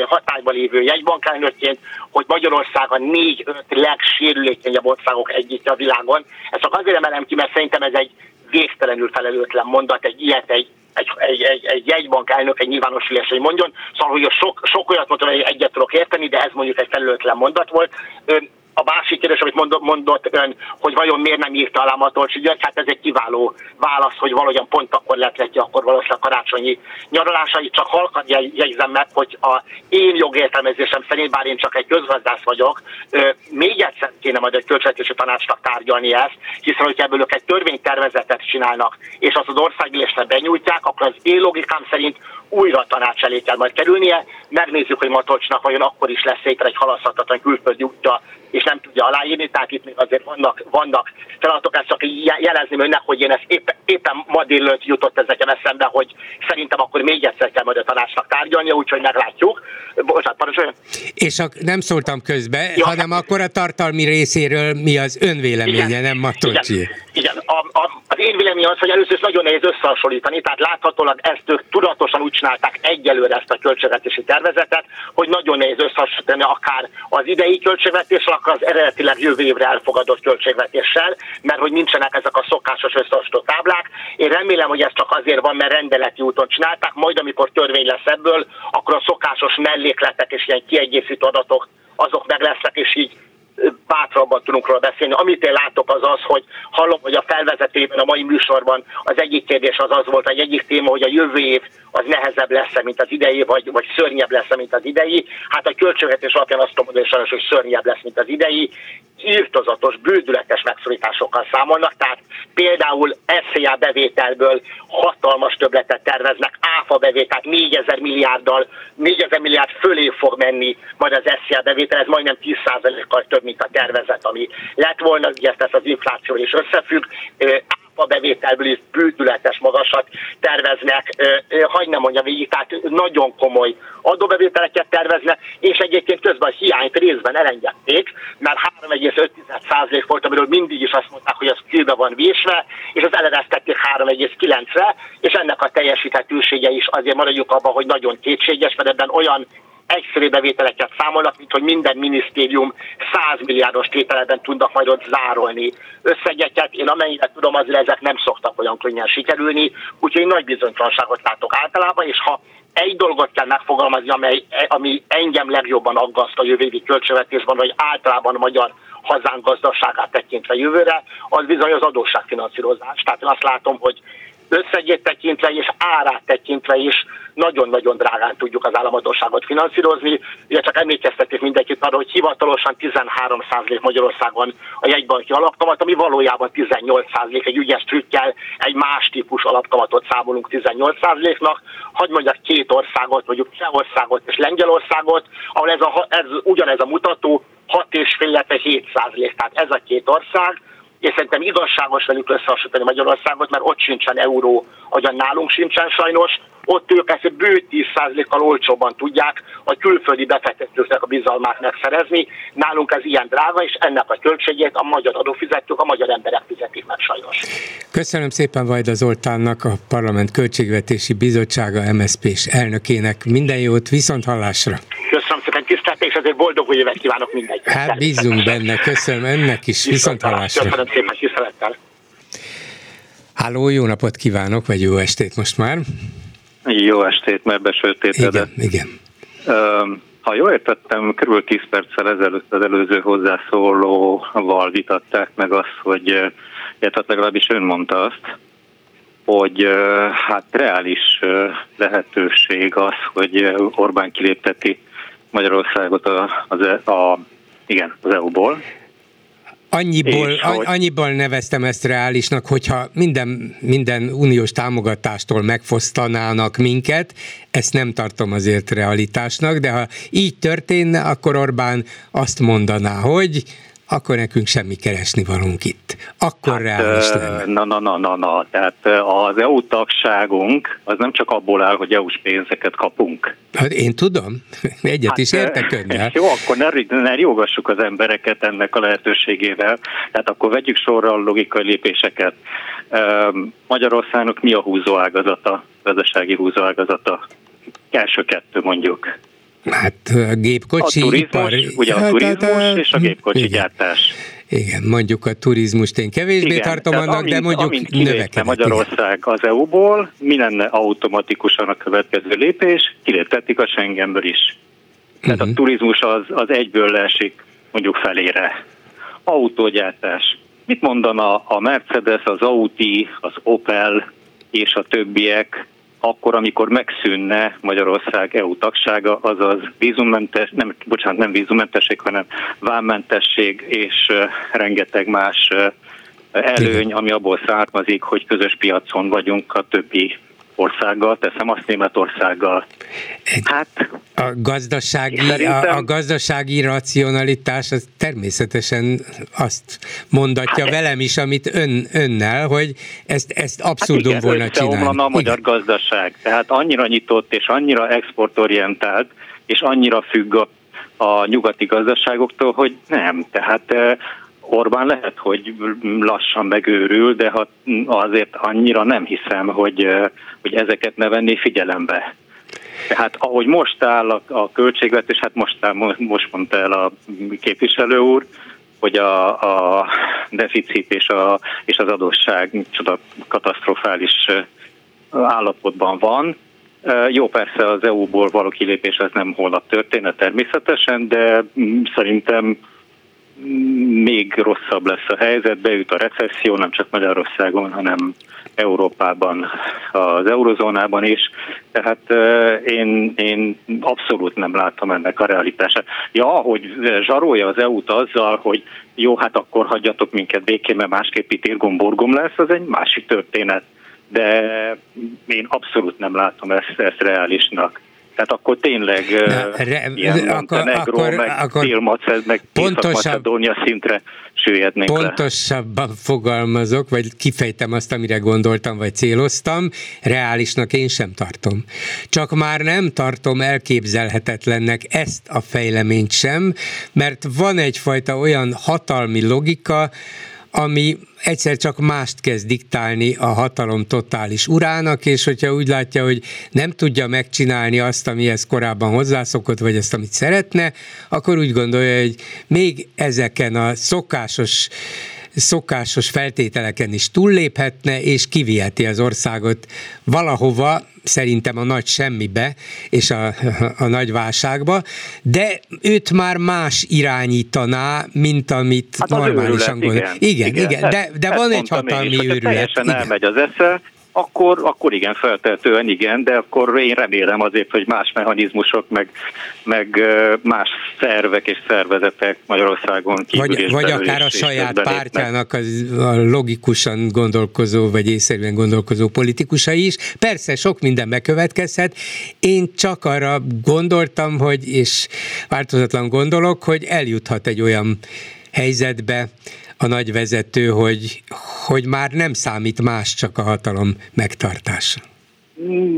hatályba lévő jegybankelnökként, hogy Magyarország a négy-öt legsérülékenyebb országok egyike a világon. Ezt csak azért emelem ki, mert szerintem ez egy végtelenül felelőtlen mondat, egy ilyet, egy Egy, egy, egy, egy jegybank elnök egy nyilvános ülésre mondjon, szóval hogy sok, sok olyat mondtam, hogy egyet tudok érteni, de ez mondjuk egy felelőtlen mondat volt. Ön, a másik kérdés, amit mondott, mondott ön, hogy vajon miért nem írta alá Matolcsi György, hát ez egy kiváló válasz, hogy valahogyan pont akkor lett lett, akkor valószínűleg karácsonyi nyaralásai, csak halkan jegyzem meg, hogy a én jogértelmezésem szerint, bár én csak egy közgazdász vagyok, ö, még egyszer kéne majd egy költségvetési tanácsnak tárgyalni ezt, hiszen hogyha ebből ők egy törvénytervezetet csinálnak, és azt az országgyűlésre benyújtják, akkor az én logikám szerint újra tanács elé kell majd kerülnie, megnézzük, hogy Matolcsinak vajon akkor is lesz éppen egy halaszthatatlan külföldi útja, és nem tudja aláírni, tehát itt még azért vannak, vannak feladatok, ezt csak jelezném önnek, hogy én ezt épp, éppen ma délelőtt jutott ez nekem eszembe, hogy szerintem akkor még egyszer kell majd a tanácsnak tárgyalnia, úgyhogy meglátjuk. Bocsánat, parancsoljon. És a, nem szóltam közbe, ja, hanem hát, akkor a tartalmi részéről mi az ön véleménye, igen, nem Matolcsi? Igen, igen. A, a, az én véleményem az, hogy először is nagyon nehéz összehasonlítani, tehát láthatólag ezt ők tudatosan úgy csinálták egyelőre ezt a költségvetési tervezetet, hogy nagyon nehéz összehasonlítani akár az idei költségvetéssel, akár az eredetileg jövő évre elfogadott költségvetéssel, mert hogy nincsenek ezek a szokásos összehasonlító táblák. Én remélem, hogy ez csak azért van, mert rendeleti úton csinálták, majd amikor törvény lesz ebből, akkor a szokásos mellékletek és ilyen kiegészítő adatok azok meg lesznek, és így bátrabban tudunk róla beszélni. Amit én látok az az, hogy hallom, hogy a felvezetőben a mai műsorban az egyik kérdés az az volt, egy egyik téma, hogy a jövő év az nehezebb lesz, mint az idei, vagy, vagy szörnyebb lesz, mint az idei. Hát a költségvetés alapján azt mondom, hogy sajnos, hogy szörnyebb lesz, mint az idei. Írtozatos, bődületes megszorításokkal számolnak, tehát például eszélyá bevételből hatalmas többletet terveznek, áfa bevételt négyezer milliárddal, négyezer milliárd fölé fog menni majd az eszélyá bevétel, ez majdnem tíz százalékkal több, mint a tervezet, ami lett volna, ugye ezt az infláció is összefügg, a bevételből is bűtületes magasat terveznek, hagyj ne mondjam végig, tehát nagyon komoly adóbevételeket terveznek, és egyébként közben a hiányt részben elengedték, mert három egész öt százalék volt, amiről mindig is azt mondták, hogy az kőbe van vésve, és az eleresztették három egész kilencre, és ennek a teljesíthetősége is azért maradjuk abban, hogy nagyon kétséges, mert ebben olyan egyszerű bevételeket számolnak, mint hogy minden minisztérium száz milliárdos tételben tudnak majd ott zárolni összegeket. Én amennyire tudom, azért ezek nem szoktak olyan könnyen sikerülni, úgyhogy nagy bizonytalanságot látok általában, és ha egy dolgot kell megfogalmazni, amely, ami engem legjobban aggaszt a jövő évi költségvetésben, vagy általában magyar hazánk gazdaságát tekintve jövőre, az bizony az adósságfinanszírozás. Tehát én azt látom, hogy összegét tekintve és árát tekintve is nagyon-nagyon drágán tudjuk az államadósságot finanszírozni. Ugye csak emlékeztették mindenkit arra, hogy hivatalosan tizenhárom százalék Magyarországon a jegybanki alapkamat, ami valójában tizennyolc százalék, egy ügyes trükkel egy más típus alapkamatot számolunk tizennyolc százaléknak. Hadd mondjak két országot, mondjuk Csehországot és Lengyelországot, ahol ez, a, ez ugyanez a mutató hat egész öt, illetve hét százalék, tehát ez a két ország. És szerintem igazságos velük összehasonlítani Magyarországot, mert ott sincsen euró, ahogyan nálunk sincsen sajnos. Ott ők ezt bő tíz százalékkal olcsóban tudják a külföldi befektetőknek a bizalmát megszerezni. Nálunk ez ilyen drága, és ennek a költségét a magyar adófizetők, a magyar emberek fizetik meg sajnos. Köszönöm szépen Vajda Zoltánnak, a Parlament Költségvetési Bizottsága em es zé pés elnökének. Minden jót, viszont hallásra! Köszönöm szépen, tisztelt, és azért boldog új évet kívánok mindenkinek! Hát bízunk benne, köszönöm ennek is, viszont hallásra! Köszönöm szépen, tisztelettel! Háló, jó napot kívánok, vagy jó estét most már! Jó estét, mert besötétedett. Igen, igen. Ha jól értettem, körülbelül tíz perccel ezelőtt az előző hozzászólóval vitatták meg azt, hogy, illetve legalábbis ön mondta azt, hogy hát reális lehetőség az, hogy Orbán kilépteti Magyarországot az, a, igen, az é u-ból. Annyiból, hogy... annyiból neveztem ezt reálisnak, hogyha minden, minden uniós támogatástól megfosztanának minket, ezt nem tartom azért realitásnak, de ha így történne, akkor Orbán azt mondaná, hogy akkor nekünk semmi keresni valunk itt. Akkor hát, reális lenne. Na, na, na, na, na, tehát az é u tagságunk az nem csak abból áll, hogy é u-s pénzeket kapunk. Hát én tudom, egyet hát, is értek önnel. Jó, akkor ne, ne riogassuk az embereket ennek a lehetőségével, tehát akkor vegyük sorra a logikai lépéseket. Magyarországnak mi a húzóágazata, gazdasági húzóágazata? Első kettő mondjuk. Hát a gépkocsi, a turizmus, ipar, ugye a turizmus hát, és a gépkocsi igen, gyártás. Igen, mondjuk a turizmust én kevésbé igen, tartom annak, amint, de mondjuk növekedett. Magyarország igen. Az é u-ból, mi lenne automatikusan a következő lépés? Kiléptették a Schengenből is. Tehát uh-huh. a turizmus az, az egyből leesik mondjuk felére. Autógyártás. Mit mondana a Mercedes, az Audi, az Opel és a többiek, akkor, amikor megszűnne Magyarország é u tagsága, azaz vízummentes, nem, bocsánat, nem vízummentesség, hanem vámmentesség és uh, rengeteg más uh, előny, igen. ami abból származik, hogy közös piacon vagyunk a többi országgal, teszem azt Németországgal. Hát, a gazdasági, szerintem... a, a gazdasági racionalitás az természetesen azt mondatja hát, velem is, amit ön, önnel, hogy ezt, ezt abszurdum hát igen, volna csinálni. Hát a magyar igen. gazdaság, tehát annyira nyitott és annyira exportorientált, és annyira függ a, a nyugati gazdaságoktól, hogy nem, tehát... Orbán lehet, hogy lassan megőrül, de ha azért annyira nem hiszem, hogy, hogy ezeket ne venné figyelembe. Tehát ahogy most áll a, a költségvetés, hát most, áll, most mondta el a képviselő úr, hogy a, a deficit és, a, és az adósság csoda katasztrofális állapotban van. Jó, persze az é u-ból való kilépés ez nem holnap történne természetesen, de szerintem még rosszabb lesz a helyzet, beüt a recesszió, nem csak Magyarországon, hanem Európában, az eurozónában is. Tehát én, én abszolút nem látom ennek a realitását. Ja, hogy zsarolja az é u-t azzal, hogy jó, hát akkor hagyjatok minket békén, mert másképp itt irgomborgom lesz, az egy másik történet. De én abszolút nem látom ezt, ezt reálisnak. Tehát akkor tényleg Na, re, ilyen Montenegro, akkor, meg Dél-Macedónia, meg Észak-Macedónia szintre süllyednénk le. Pontosabban fogalmazok, vagy kifejtem azt, amire gondoltam, vagy céloztam. Reálisnak én sem tartom. Csak már nem tartom elképzelhetetlennek ezt a fejleményt sem, mert van egyfajta olyan hatalmi logika, ami egyszer csak mást kezd diktálni a hatalom totális urának, és hogyha úgy látja, hogy nem tudja megcsinálni azt, amihez korábban hozzászokott, vagy ezt, amit szeretne, akkor úgy gondolja, hogy még ezeken a szokásos szokásos feltételeken is túlléphetne, és kiviheti az országot valahova, szerintem a nagy semmibe és a, a nagy válságba, de őt már más irányítaná, mint amit hát normálisan gondol. Igen, igen, igen, igen. de, de van egy hatalmi is, őrület. Ha teljesen igen. elmegy az esze, akkor, akkor igen, feltehetően igen, de akkor én remélem azért, hogy más mechanizmusok, meg, meg más szervek és szervezetek Magyarországon kívül Vagy, és vagy akár a saját pártjának az, a logikusan gondolkozó, vagy észszerűen gondolkozó politikusai is. Persze, sok minden bekövetkezhet. Én csak arra gondoltam, hogy, és változatlan gondolok, hogy eljuthat egy olyan helyzetbe a nagy vezető, hogy, hogy már nem számít más, csak a hatalom megtartása.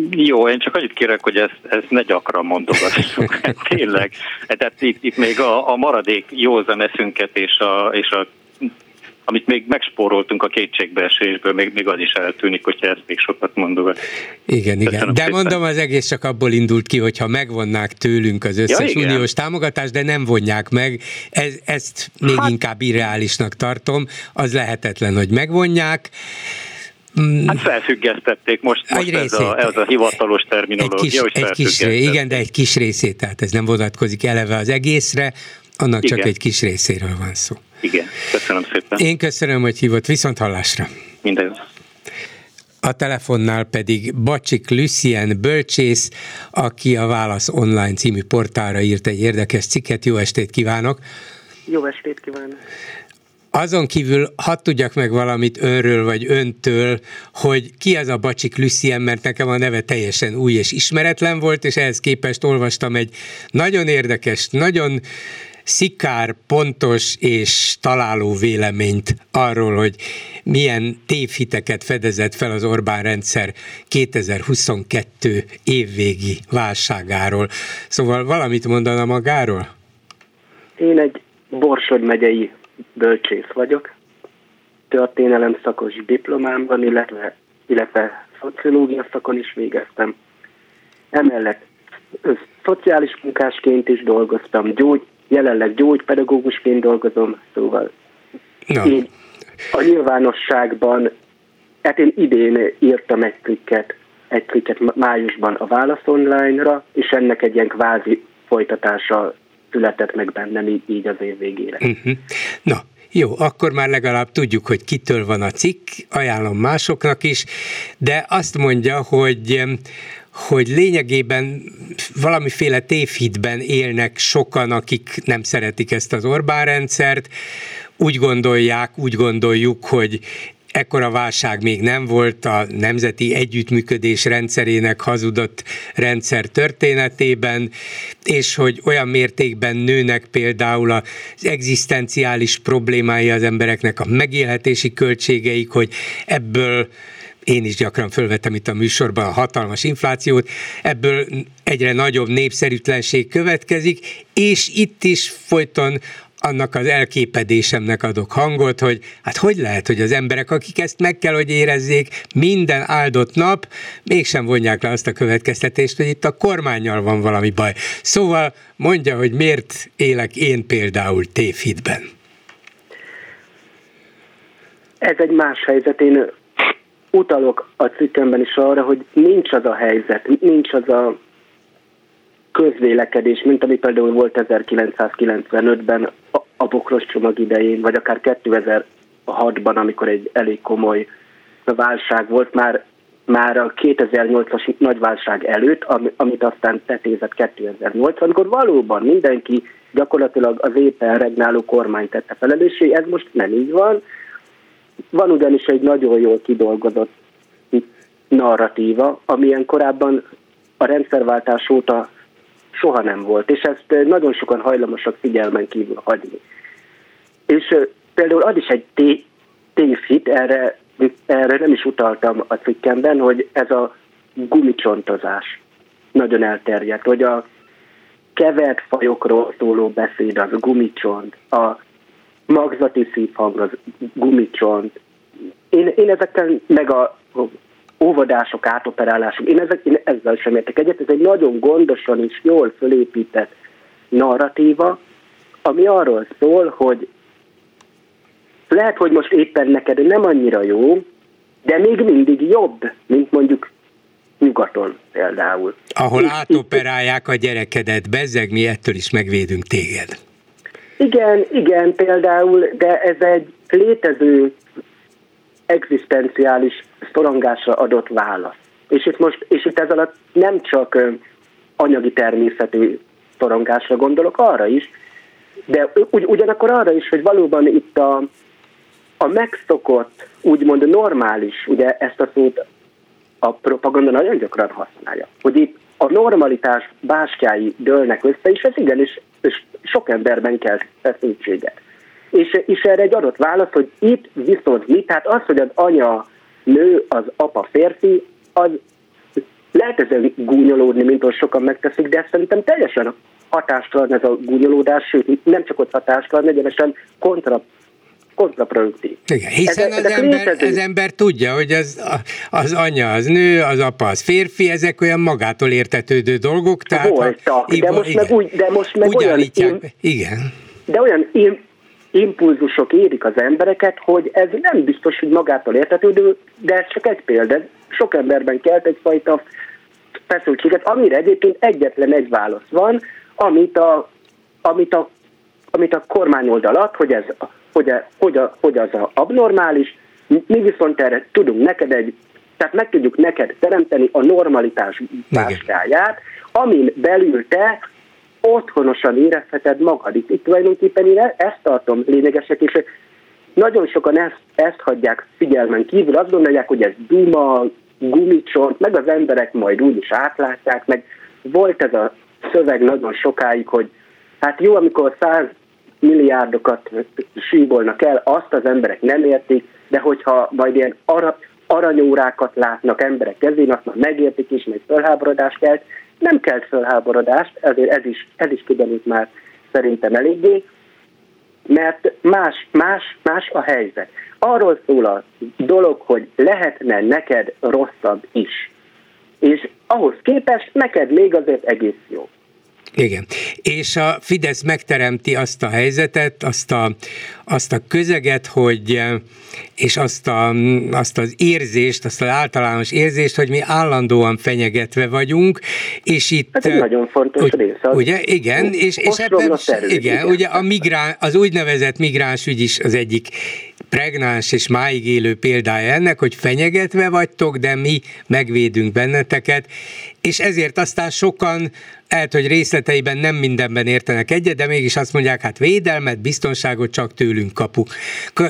Jó, én csak annyit kérek, hogy ezt, ezt ne gyakran mondogassuk. Tényleg. Tehát itt, itt még a, a maradék józan eszünket és a, és a amit még megspóroltunk a kétségbeesésből, még, még az is eltűnik, hogyha ezt még sokat mondom. Igen, igen. Köszönöm de szépen. Mondom, az egész csak abból indult ki, hogyha megvonnák tőlünk az összes ja, uniós támogatást, de nem vonják meg. Ez, ezt még hát, inkább irreálisnak tartom. Az lehetetlen, hogy megvonják. Hát felfüggesztették most, most ez, a, ez a hivatalos terminológia, hogy felfüggesztették. Igen, de egy kis részét, tehát ez nem vonatkozik eleve az egészre, annak igen. csak egy kis részéről van szó. Igen, köszönöm szépen. Én köszönöm, hogy hívott, viszont hallásra. Minden. A telefonnál pedig Bacsik Lucien bölcsész, aki a Válasz Online című portálra írt egy érdekes cikket. Jó estét kívánok! Jó estét kívánok! Azon kívül, hadd tudjak meg valamit önről vagy öntől, hogy ki ez a Bacsik Lucien, mert nekem a neve teljesen új és ismeretlen volt, és ehhez képest olvastam egy nagyon érdekes, nagyon szikár, pontos és találó véleményt arról, hogy milyen tévhiteket fedezett fel az Orbán rendszer kétezer-huszonkettő évvégi válságáról. Szóval valamit mondana magáról? Én egy Borsod megyei bölcsész vagyok. Történelem szakos diplomám van, illetve, illetve szociológia szakon is végeztem. Emellett szociális munkásként is dolgoztam, gyógy Jelenleg gyógypedagógusként dolgozom, szóval no. Én a nyilvánosságban, hát én idén írtam egy cikket, egy cikket májusban a Válasz Online-ra, és ennek egy ilyen kvázi folytatása született meg bennem így, így az év végére. Uh-huh. Na, jó, akkor már legalább tudjuk, hogy kitől van a cikk, ajánlom másoknak is, de azt mondja, hogy... hogy lényegében valamiféle tévhitben élnek sokan, akik nem szeretik ezt az Orbán rendszert. Úgy gondolják, úgy gondoljuk, hogy ekkora válság még nem volt a nemzeti együttműködés rendszerének hazudott rendszer történetében, és hogy olyan mértékben nőnek például az egzisztenciális problémái az embereknek, a megélhetési költségeik, hogy ebből én is gyakran fölvetem itt a műsorban a hatalmas inflációt, ebből egyre nagyobb népszerűtlenség következik, és itt is folyton annak az elképedésemnek adok hangot, hogy hát hogy lehet, hogy az emberek, akik ezt meg kell, hogy érezzék minden áldott nap, mégsem vonják le azt a következtetést, hogy itt a kormánnyal van valami baj. Szóval mondja, hogy miért élek én például tévhitben. Ez egy más helyzet, én utalok a cikkemben is arra, hogy nincs az a helyzet, nincs az a közvélekedés, mint ami például volt ezerkilencszázkilencvenötben a Bokros csomag idején, vagy akár kétezer-hatban, amikor egy elég komoly válság volt, már, már a kétezer-nyolcas nagyválság előtt, amit aztán tetézett kétezer-nyolc, amikor valóban mindenki gyakorlatilag az éppen regnáló kormány tette felelőssé, ez most nem így van. Van ugyanis egy nagyon jól kidolgozott narratíva, amilyen korábban a rendszerváltás óta soha nem volt, és ezt nagyon sokan hajlamosak figyelmen kívül hagyni. És például az is egy té- tévhit, erre, erre nem is utaltam a cikkemben, hogy ez a gumicsontozás nagyon elterjedt, hogy a kevert fajokról szóló beszéd az gumicsont, a magzati szívhang az gumicsont. Én, én ezekkel, meg a óvodások, átoperálások, én, ezek, én ezzel sem értek egyet, ez egy nagyon gondosan és jól fölépített narratíva, ami arról szól, hogy lehet, hogy most éppen neked nem annyira jó, de még mindig jobb, mint mondjuk nyugaton például. Ahol átoperálják a gyerekedet, bezzeg, mi ettől is megvédünk téged. Igen, igen, például, de ez egy létező, egzisztenciális szorongásra adott válasz. És itt most, és itt ez alatt nem csak anyagi természetű szorongásra gondolok, arra is, de ugy, ugyanakkor arra is, hogy valóban itt a, a megszokott, úgymond normális, ugye ezt a szót a propaganda nagyon gyakran használja, hogy itt a normalitás bástyái dőlnek össze, és ez igenis és sok emberben kelt feszültséget. És, és erre egy adott válasz, hogy itt viszont mi, tehát az, hogy az anya nő, az apa férfi, az lehet ezen gúnyolódni, mintól sokan megteszik, de szerintem teljesen hatástalan ez a gúnyolódás, sőt, nem csak ott hatástalan, egyenesen kontra, kontraproduktív. Igen, hiszen ezek, az, ezek ember, az ember tudja, hogy az, az anya az nő, az apa az férfi, ezek olyan magától értetődő dolgok. Tehát voltak, ha, de, iba, most meg úgy, de most meg ugyanítják, olyan... Im, igen. De olyan... Im, impulzusok érik az embereket, hogy ez nem biztos, hogy magától értetődő, de ez csak egy példa. Sok emberben kelt egyfajta feszültséget, amire egyébként egyetlen egy válasz van, amit a, amit a, amit a kormány oldal ad, hogy, ez, hogy, a, hogy, a, hogy az a abnormális, mi viszont erre tudunk neked egy, tehát meg tudjuk neked teremteni a normalitás báskáját, amin belül te otthonosan érezheted magad. Itt, itt tulajdonképpen én ezt tartom lényegesek, és nagyon sokan ezt, ezt hagyják figyelmen kívül, azt gondolják, hogy ez duma, gumicsont, meg az emberek majd úgy is átlátják, meg volt ez a szöveg nagyon sokáig, hogy hát jó, amikor száz milliárdokat síbolnak el, azt az emberek nem értik, de hogyha majd ilyen ara, aranyórákat látnak emberek kezén, azt már megértik és még fölháborodást kelt. Nem kell fölháborodást, ezért ez is, ez is kiderült már szerintem eléggé, mert más, más, más a helyzet. Arról szól a dolog, hogy lehetne neked rosszabb is. És ahhoz képest neked még azért egész jó. Igen. És a Fidesz megteremti azt a helyzetet, azt a, azt a közeget, hogy, és azt, a, azt az érzést, azt az általános érzést, hogy mi állandóan fenyegetve vagyunk, és itt... Ez egy nagyon fontos uh, rész. Ugye, igen, az és, és ebben, igen, igen, ugye a migrán, az úgynevezett migránsügy is az egyik pregnáns és máig élő példája ennek, hogy fenyegetve vagytok, de mi megvédünk benneteket, és ezért aztán sokan lehet, hogy részleteiben nem mindenben értenek egyet, de mégis azt mondják, hát védelmet, biztonságot csak tőlünk kapunk,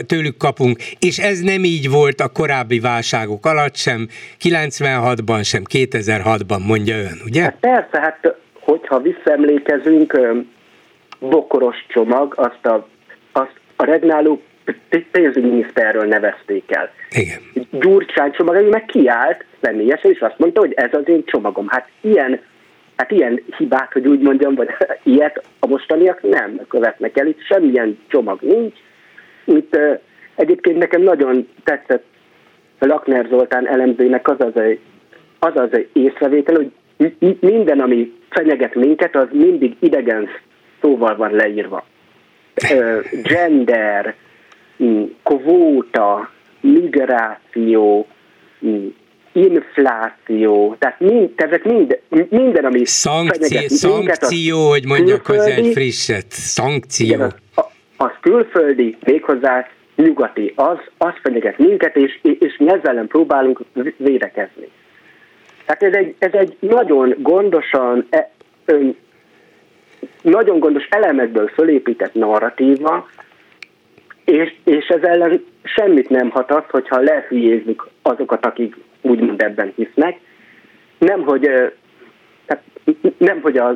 tőlük kapunk. És ez nem így volt a korábbi válságok alatt, sem kilencvenhatban, sem kétezer-hatban, mondja ön, ugye? Hát persze, hát hogyha visszaemlékezünk, Bokros csomag, azt a, azt a regnáló pénzügyminiszterről nevezték el. Igen. Gyurcsány csomag, meg kiállt személyesen, és azt mondta, hogy ez az én csomagom. Hát ilyen Hát ilyen hibát, hogy úgy mondjam, vagy ilyet a mostaniak nem követnek el. Itt semmilyen csomag nincs. Itt uh, egyébként nekem nagyon tetszett Lakner Zoltán elemzőnek az az, az, az észrevétel, hogy minden, ami fenyeget minket, az mindig idegen szóval van leírva. Uh, gender, kvóta, migráció, infláció, tehát mind, ezek mind, minden, ami szankció, szankció hogy mondjak hozzá egy frisset, szankció. Igen, az, az külföldi, méghozzá nyugati, az, az fenyeget minket, és, és mi ezzel nem próbálunk védekezni. Tehát ez egy, ez egy nagyon gondosan, nagyon gondos elemekből fölépített narratíva, és, és ez ellen semmit nem hat az, hogyha lehülyézzük azokat, akik úgymond ebben hisznek. Nemhogy Tehát nem, hogy az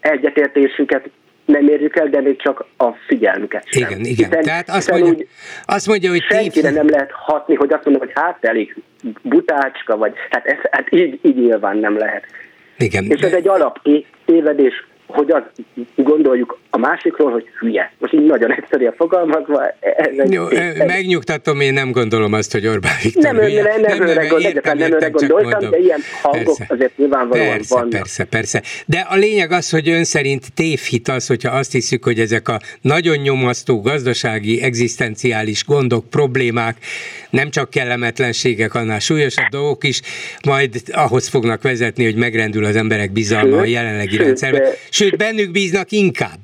egyetértésünket nem érjük el, de még csak a figyelmüket sem. Igen, igen. Hiszen, tehát azt mondja, úgy, azt mondja, hogy senkire tév... nem lehet hatni, hogy azt mondom, hogy hát elég butácska vagy. Hát, ez, hát így, így nyilván nem lehet. Igen, és de... ez egy alap tévedés, hogy azt gondoljuk a másikról, hogy hülye. Most így nagyon egyszerűen fogalmazva. Jó, megnyugtatom, én nem gondolom azt, hogy Orbán Viktor nem hülye. Nem, nem, nem, nem, értem, nem értem, gondoltam, de ilyen hangok persze, azért nyilvánvalóan persze, vannak. Persze, persze, de a lényeg az, hogy ön szerint tévhit az, hogyha azt hiszük, hogy ezek a nagyon nyomasztó gazdasági, egzisztenciális gondok, problémák, nem csak kellemetlenségek, annál súlyosabb dolgok is, majd ahhoz fognak vezetni, hogy megrendül az emberek bizalma a jelenlegi rendszerben. Sőt, bennük bíznak inkább.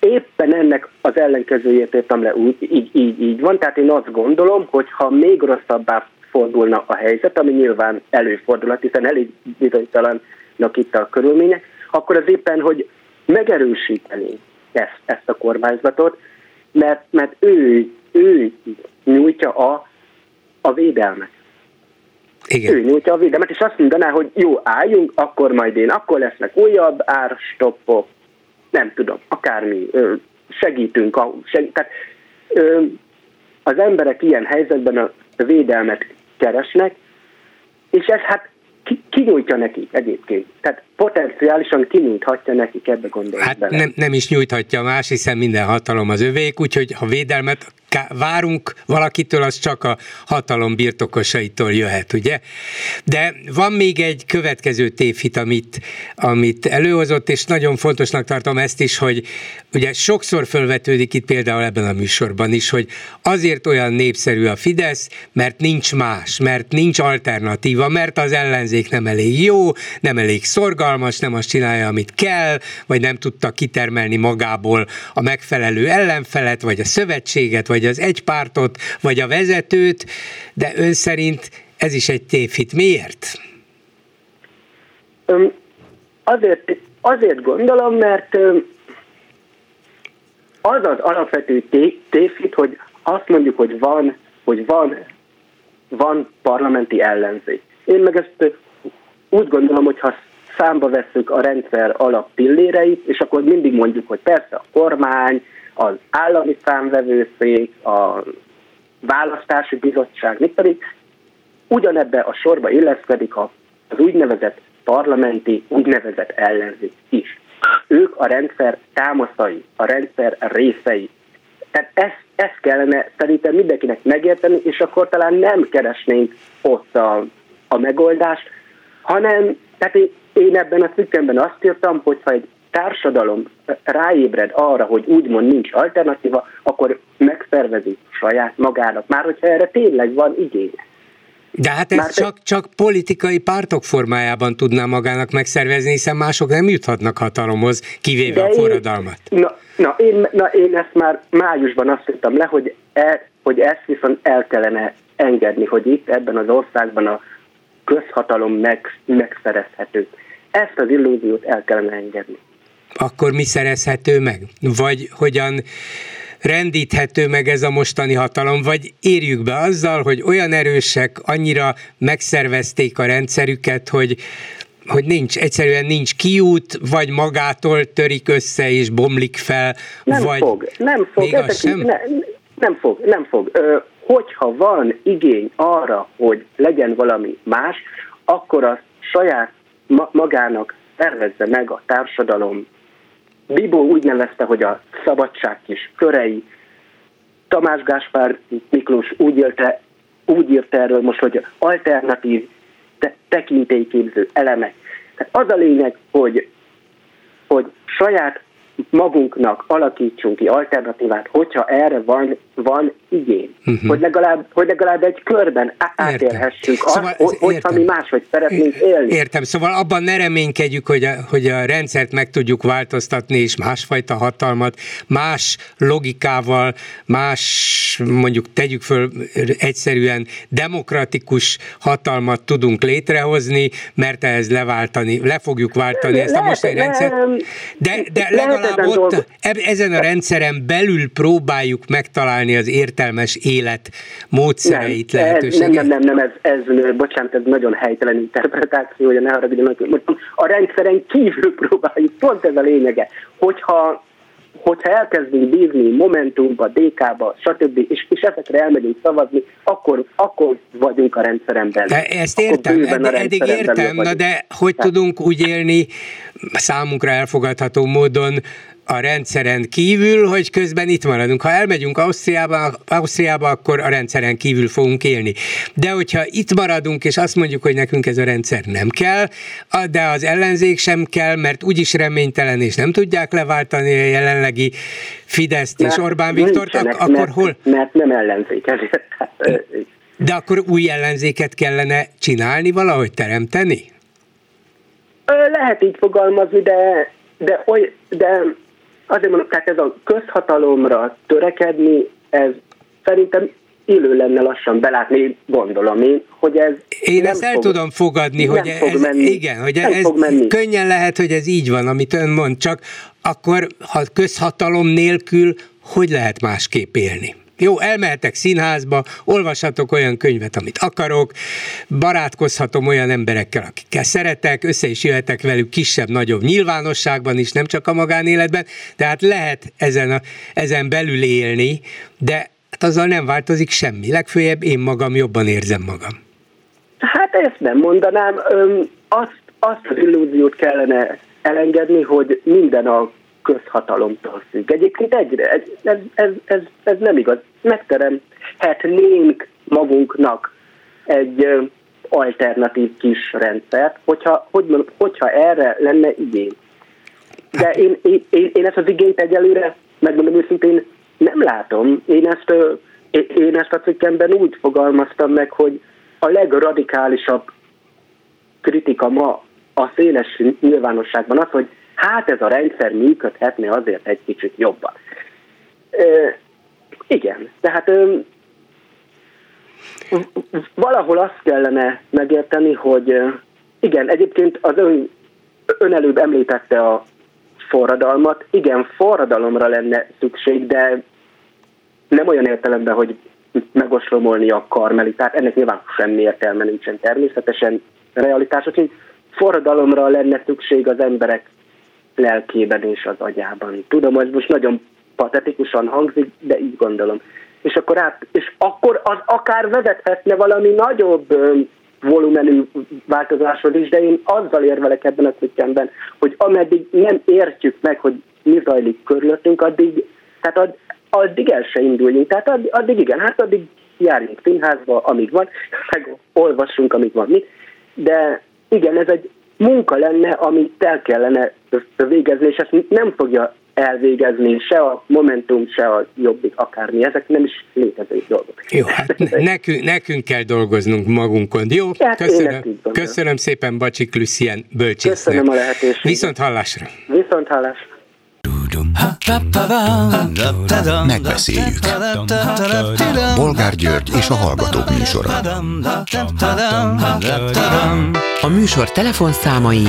Éppen ennek az ellenkezőjét értem le, úgy, így, így, így van. Tehát én azt gondolom, hogy ha még rosszabbá fordulna a helyzet, ami nyilván előfordulhat, hiszen elég bizonytalannak itt a körülmények, akkor az éppen, hogy megerősíteni ezt, ezt a kormányzatot, mert, mert ő, ő nyújtja a, a védelmet. Igen. Ő nyújtja a védelmet, és azt mondaná, hogy jó, álljunk, akkor majd én, akkor lesznek újabb árstoppok, nem tudom, akármi, segítünk, segít, tehát az emberek ilyen helyzetben a védelmet keresnek, és ez hát kinyújtja nekik egyébként. Tehát potenciálisan kinyújthatja nekik, ebbe gondolom. Hát nem, nem is nyújthatja más, hiszen minden hatalom az övék, úgyhogy ha védelmet várunk valakitől, az csak a hatalom birtokosaitól jöhet, ugye? De van még egy következő tévhit, amit, amit előhozott, és nagyon fontosnak tartom ezt is, hogy ugye sokszor fölvetődik itt például ebben a műsorban is, hogy azért olyan népszerű a Fidesz, mert nincs más, mert nincs alternatíva, mert az ellenzék nem elég jó, nem elég szorgalmas, nem azt csinálja, amit kell, vagy nem tudta kitermelni magából a megfelelő ellenfelet, vagy a szövetséget, vagy az egypártot, vagy a vezetőt, de ön szerint ez is egy tévhit. Miért? Öm, azért, azért gondolom, mert öm, az az alapvető tévhit, hogy azt mondjuk, hogy van, hogy van, van parlamenti ellenzék. Én meg ezt úgy gondolom, hogy ha számba vesszük a rendszer alappilléreit, és akkor mindig mondjuk, hogy persze a kormány, az állami számvevőszék, a választási bizottság, mit pedig ugyanebbe a sorba illeszkedik az úgynevezett parlamenti, úgynevezett ellenzék is. Ők a rendszer támaszai, a rendszer részei. Tehát ezt, ezt kellene szerintem mindenkinek megérteni, és akkor talán nem keresnénk ott a, a megoldást, hanem tehát én ebben a cikkemben azt írtam, hogy ha egy társadalom ráébred arra, hogy úgymond nincs alternatíva, akkor megszervezi saját magának, már hogyha erre tényleg van igény. De hát ez te... csak, csak politikai pártok formájában tudná magának megszervezni, hiszen mások nem juthatnak hatalomhoz, kivéve de a forradalmat. Én, na, na, én, na én ezt már májusban azt írtam le, hogy, e, hogy ezt viszont el kellene engedni, hogy itt ebben az országban a közhatalom meg, megszerezhető. Ezt az illúziót el kellene engedni. Akkor mi szerezhető meg? Vagy hogyan rendíthető meg ez a mostani hatalom? Vagy érjük be azzal, hogy olyan erősek, annyira megszervezték a rendszerüket, hogy, hogy nincs, egyszerűen nincs kiút, vagy magától törik össze és bomlik fel? Nem vagy fog, nem fog. Ezek, ne, nem fog, nem fog. Ö, hogyha van igény arra, hogy legyen valami más, akkor a saját magának tervezze meg a társadalom. Bibó úgy nevezte, hogy a szabadság kis körei. Tamás Gáspár Miklós úgy írta, úgy írta erről most, hogy alternatív te- tekintélyképző elemek. Tehát az a lényeg, hogy, hogy saját magunknak alakítsunk ki alternatívát, hogyha erre van, van igény. Uh-huh. Hogy, legalább, hogy legalább egy körben átérhessünk azt, szóval hogy, hogyha mi máshogy szeretnénk élni. Értem, szóval abban ne reménykedjük, hogy a, hogy a rendszert meg tudjuk változtatni, és másfajta hatalmat, más logikával, más, mondjuk tegyük föl egyszerűen demokratikus hatalmat tudunk létrehozni, mert ehhez leváltani, le fogjuk váltani nem, ezt a mostani nem, rendszert. De, de legalább ezen, ott, ezen a rendszeren belül próbáljuk megtalálni használni az értelmes élet módszereit, nem, lehetőségeit? Nem, nem, nem, nem, ez, ez bocsánat, ez nagyon helytelen interpretáció, hogy ne haragudjon, a rendszeren kívül próbáljuk, pont ez a lényege, hogyha hogyha elkezdünk bízni Momentumba, dé ká-ba, stb., és, és ezekre elmegyünk szavazni, akkor, akkor vagyunk a rendszeremben. De ezt értem, ed- eddig értem, na de hogy hát. Tudunk úgy élni számunkra elfogadható módon a rendszeren kívül, hogy közben itt maradunk. Ha elmegyünk Ausztriába, Ausztriába, akkor a rendszeren kívül fogunk élni. De hogyha itt maradunk, és azt mondjuk, hogy nekünk ez a rendszer nem kell, de az ellenzék sem kell, mert úgyis reménytelen, és nem tudják leváltani a jelenlegi Fideszt mert és Orbán Viktort, akkor mert, hol? Mert nem ellenzék ezért. De akkor új ellenzéket kellene csinálni, valahogy teremteni? Lehet így fogalmazni, de de, oly, de azért mondom, tehát ez a közhatalomra törekedni, ez szerintem élő lenne lassan belátni, gondolom én, hogy ez Én nem ezt el fog, tudom fogadni, hogy ez, menni, igen, hogy ez könnyen lehet, hogy ez így van, amit ön mond, csak akkor, ha közhatalom nélkül, hogy lehet másképp élni? Jó, elmehetek színházba, olvashatok olyan könyvet, amit akarok, barátkozhatom olyan emberekkel, akikkel szeretek, össze is jöhetek velük kisebb-nagyobb nyilvánosságban is, nem csak a magánéletben, tehát lehet ezen, a, ezen belül élni, de hát azzal nem változik semmi. Legfőjebb én magam jobban érzem magam. Hát ezt nem mondanám, Öm, azt, azt az illúziót kellene elengedni, hogy minden a közhatalomtól függ. Egyébként egyre, ez, ez, ez, ez nem igaz. Megteremthetnénk magunknak egy alternatív kis rendszert, hogyha, hogy mondom, hogyha erre lenne igény. De én, én, én, én ezt az igényt egyelőre, megmondom őszintén, nem látom. Én ezt, én ezt a cikkemben úgy fogalmaztam meg, hogy a legradikálisabb kritika ma a széles nyilvánosságban az, hogy hát ez a rendszer működhetne azért egy kicsit jobban. Ö, igen, tehát ö, valahol azt kellene megérteni, hogy ö, igen, egyébként az ön, ön előbb említette a forradalmat, igen, forradalomra lenne szükség, de nem olyan értelemben, hogy megoslomolni a karmelitát, ennek nyilván semmi értelme nincsen, természetesen realitások, forradalomra lenne szükség az emberek lelkében és az agyában. Tudom, ez most nagyon patetikusan hangzik, de így gondolom. És akkor, át, és akkor az akár vezethetne valami nagyobb volumenű változáshoz is, de én azzal érvelek ebben a cikkemben, hogy ameddig nem értjük meg, hogy mi zajlik körülöttünk, addig, tehát add, addig el se induljunk. Tehát add, addig igen, hát addig járjunk színházba, amíg van, meg olvassunk, amíg van mit. De igen, ez egy munka lenne, amit el kellene végezni, és ezt nem fogja elvégezni se a Momentum, se a Jobbik, akármi. Ezek nem is létező dolgok. Jó, hát nekünk, nekünk kell dolgoznunk magunkon. Jó, hát köszönöm, köszönöm szépen Bacsik Lucien bölcsésznek. Köszönöm a lehetőséget. Viszont hallásra. Viszont hallásra. Megbeszéljük. Bolgár György és a Hallgatók műsora. A műsor telefonszámai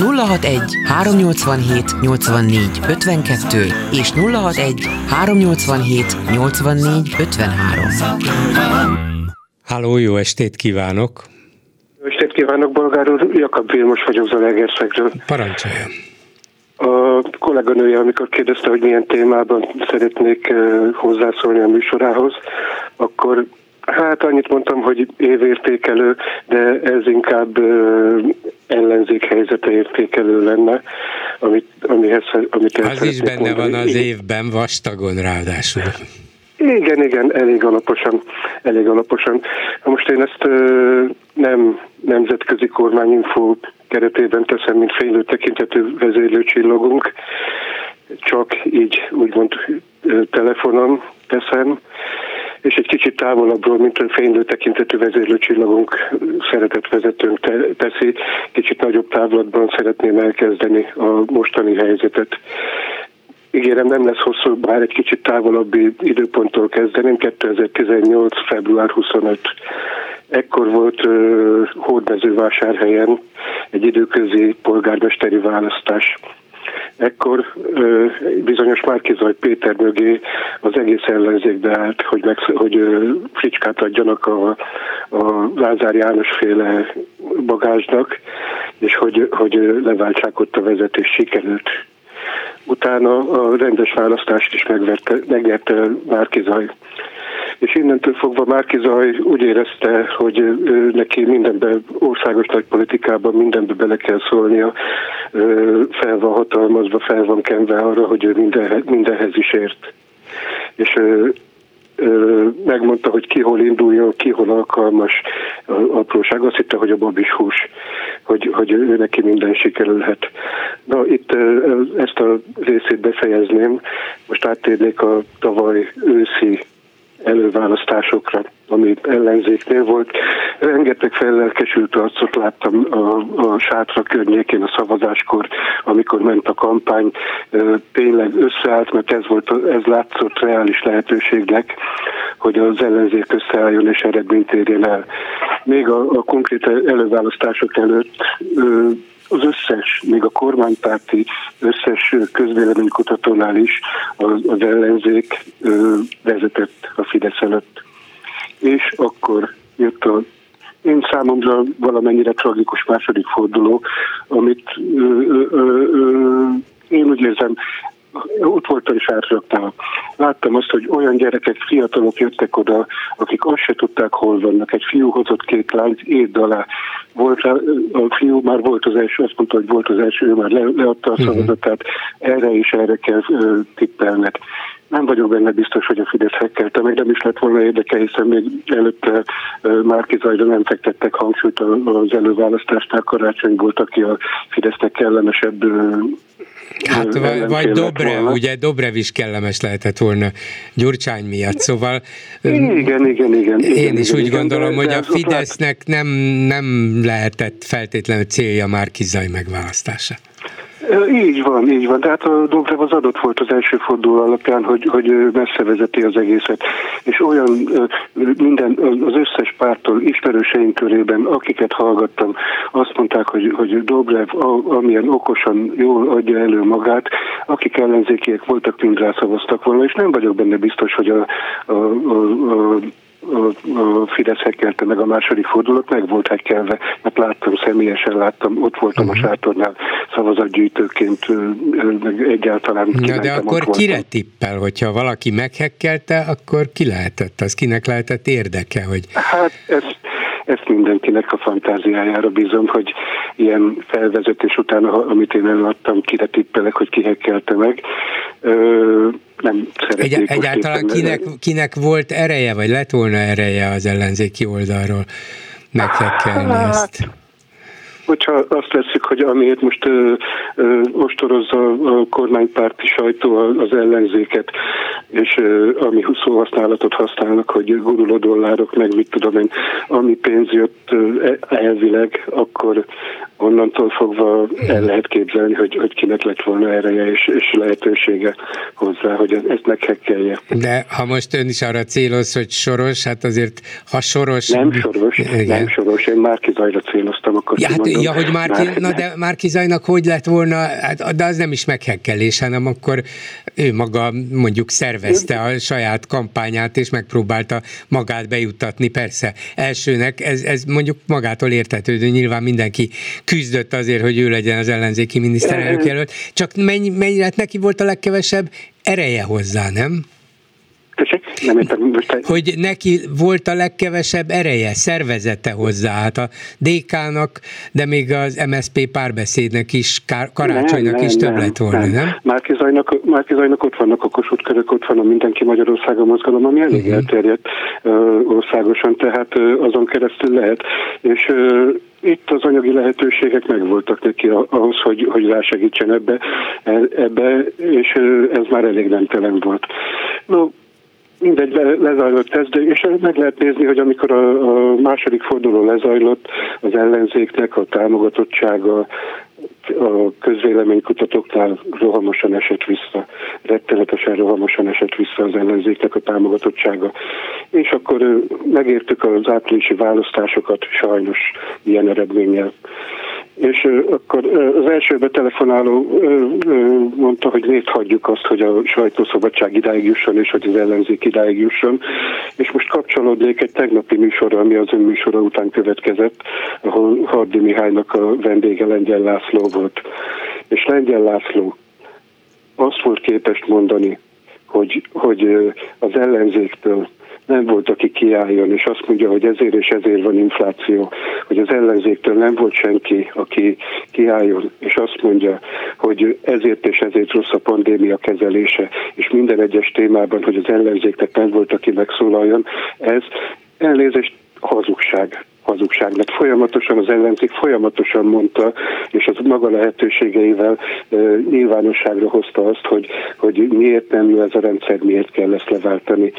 nulla hatvanegy, háromnyolcvanhét, nyolcvannégy, ötvenkettő és nulla hatvanegy, háromnyolcvanhét, nyolcvannégy, ötvenhárom. Halló, jó estét kívánok! Jó estét kívánok, Bolgár úr! Jakab Vilmos vagyok Zalaegerszegről. Parancsoljon! A kolléganője, amikor kérdezte, hogy milyen témában szeretnék hozzászólni a műsorához, akkor hát annyit mondtam, hogy évértékelő, de ez inkább ellenzék helyzete értékelő lenne, amit, amihez, amit el Az is benne mondani. Van az évben, vastagon ráadásul. Igen, igen, elég alaposan, elég alaposan. Most én ezt nem nemzetközi kormányinfó keretében teszem, mint fénylő tekintető vezérlő csillagunk, csak így úgymond telefonon teszem, és egy kicsit távolabbról, mint a fénylő tekintetű vezérlő csillagunk szeretett vezetőnk teszi, kicsit nagyobb távlatban szeretném elkezdeni a mostani helyzetet. Ígérem, nem lesz hosszú, bár egy kicsit távolabbi időponttól kezdeném, kétezer-tizennyolc február huszonötödike. Ekkor volt uh, Hórmezővásárhelyen egy időközi polgármesteri választás. Ekkor ö, bizonyos Márki-Zay Péter mögé az egész ellenzékbe állt, hogy, meg, hogy ö, fricskát adjanak a, a Lázár János féle bagázsnak, és hogy, hogy leváltsák ott a vezetés, sikerült. Utána a rendes választást is megverte, megnyerte Márki-Zay. És innentől fogva Márki-Zay úgy érezte, hogy neki mindenben, országos nagypolitikában mindenbe bele kell szólnia, fel van hatalmazva, fel van kenve arra, hogy ő mindenhez, mindenhez is ért. És megmondta, hogy ki hol induljon, ki hol alkalmas, apróság. Azt hitte, hogy a bab is hús, hogy, hogy ő neki minden sikerülhet. Na, itt ezt a részét befejezném. Most áttérnék a tavaly őszi előválasztásokra, ami ellenzéknél volt. Rengeteg fellelkesült arcot láttam a, a sátra környékén a szavazáskor, amikor ment a kampány. Tényleg összeállt, mert ez, volt, ez látszott reális lehetőségnek, hogy az ellenzék összeálljon és eredményt érjen el. Még a, a konkrét előválasztások előtt az összes, még a kormánypárti összes közvéleménykutatónál is az, az ellenzék ö, vezetett a Fidesz előtt. És akkor jött a én számomra valamennyire tragikus második forduló, amit ö, ö, ö, ö, én úgy érzem, ott voltam és átraktam. Láttam azt, hogy olyan gyerekek, fiatalok jöttek oda, akik azt se tudták, hol vannak. Egy fiú hozott két lányt érd alá. Volt, a fiú már volt az első, azt mondta, hogy volt az első, ő már le, leadta a szavazatát. Erre és erre kell ö, tippelned. Nem vagyok benne biztos, hogy a Fidesz hekkelte, meg nem is lett volna érdeke, hiszen még előtte Márki-Zayra nem fektettek hangsúlyt az előválasztásnál. Karácsony volt, aki a Fidesznek kellemesebb. Hát vagy, vagy Dobrev, ugye Dobrev is kellemes lehetett volna Gyurcsány miatt, szóval igen, igen, igen, igen, én igen, is igen, úgy igen, gondolom, hogy a Fidesznek nem, nem lehetett feltétlenül célja Márki-Zay megválasztása. Így van, így van. Tehát a Dobrev az adott volt az első forduló alapján, hogy, hogy messze vezeti az egészet. És olyan minden, az összes párttól, ismerőseink körében, akiket hallgattam, azt mondták, hogy, hogy Dobrev amilyen okosan jól adja elő magát, akik ellenzékiek voltak, mind rá szavaztak volna, és nem vagyok benne biztos, hogy a, a, a, a a Fidesz hekkelte meg a második fordulót, meg volt hekkelve, mert láttam, személyesen láttam, ott voltam uh-huh. a sátornál szavazatgyűjtőként, meg egyáltalán kimentem. Na de akkor kire tippel, hogyha valaki meghekkelte, akkor ki lehetett az? Kinek lehetett érdeke? Hogy... Hát ez... Ezt mindenkinek a fantáziájára bízom, hogy ilyen felvezetés után, amit én eladtam, kire tippelek, hogy ki hekkelte meg. Ö, nem szeretnék. Egy, egyáltalán kinek, kinek volt ereje, vagy lett volna ereje az ellenzéki oldalról meghekkelni hát. Ezt? Hogyha azt veszük, hogy amiért most ö, ö, ostorozza a kormánypárti sajtó az ellenzéket, és ö, ami szóhasználatot használnak, hogy guruló dollárok, meg mit tudom én, ami pénz jött ö, elvileg, akkor onnantól fogva el lehet képzelni, hogy, hogy kinek lett volna ereje és, és lehetősége hozzá, hogy ezt meghekkelje. De ha most ön is arra céloz, hogy Soros, hát azért ha Soros... Nem Soros, igen. nem Soros, én Márki-Zayra céloztam, akkor ja, hát, ja, hogy Márki, Már... na de Márki-Zaynak hogy lett volna, hát, de az nem is meghekkelés, hanem akkor ő maga mondjuk szervezte a saját kampányát, és megpróbálta magát bejuttatni, persze. Elsőnek, ez, ez mondjuk magától értetődő, nyilván mindenki küzdött azért, hogy ő legyen az ellenzéki miniszterelnök jelölt, csak mennyi, mennyire hát neki volt a legkevesebb ereje hozzá, nem? Nem értem, hogy neki volt a legkevesebb ereje, szervezete hozzá, hát a dé ká-nak, de még az em es zé pé párbeszédnek is, Karácsonynak nem, is nem, több nem, lett volna, nem? nem? Márki-Zaynak, Márki-Zaynak ott vannak a Kossuth körök, ott van a Mindenki Magyarországon mozgalom, ami elég uh-huh. elterjedt uh, országosan, tehát uh, azon keresztül lehet, és uh, itt az anyagi lehetőségek megvoltak neki ahhoz, hogy, hogy rásegítsen ebbe, ebbe, és uh, ez már elég nemtelen volt. No, mindegy, lezajlott ez, de és meg lehet nézni, hogy amikor a, a második forduló lezajlott, az ellenzéknek a támogatottsága a közvéleménykutatóknál rohamosan esett vissza. Rettenetesen rohamosan esett vissza az ellenzéknek a támogatottsága. És akkor megértük az áprilisi választásokat sajnos ilyen eredménnyel. és akkor az első betelefonáló mondta, hogy léthagyjuk azt, hogy a sajtószabadság idáig jusson, és hogy az ellenzék idáig jusson, és most kapcsolódnék egy tegnapi műsorra, ami az ön műsora után következett, ahol Hardi Mihálynak a vendége Lengyel László volt. És Lengyel László azt volt képes mondani, hogy, hogy az ellenzéktől nem volt, aki kiálljon, és azt mondja, hogy ezért és ezért van infláció, hogy az ellenzéktől nem volt senki, aki kiálljon, és azt mondja, hogy ezért és ezért rossz a pandémia kezelése, és minden egyes témában, hogy az ellenzéknek nem volt, aki megszólaljon, ez elnézést hazugság. hazugság, mert folyamatosan az ellenzék folyamatosan mondta, és az maga lehetőségeivel e, nyilvánosságra hozta azt, hogy, hogy miért nem jó ez a rendszer, miért kell ezt leváltani.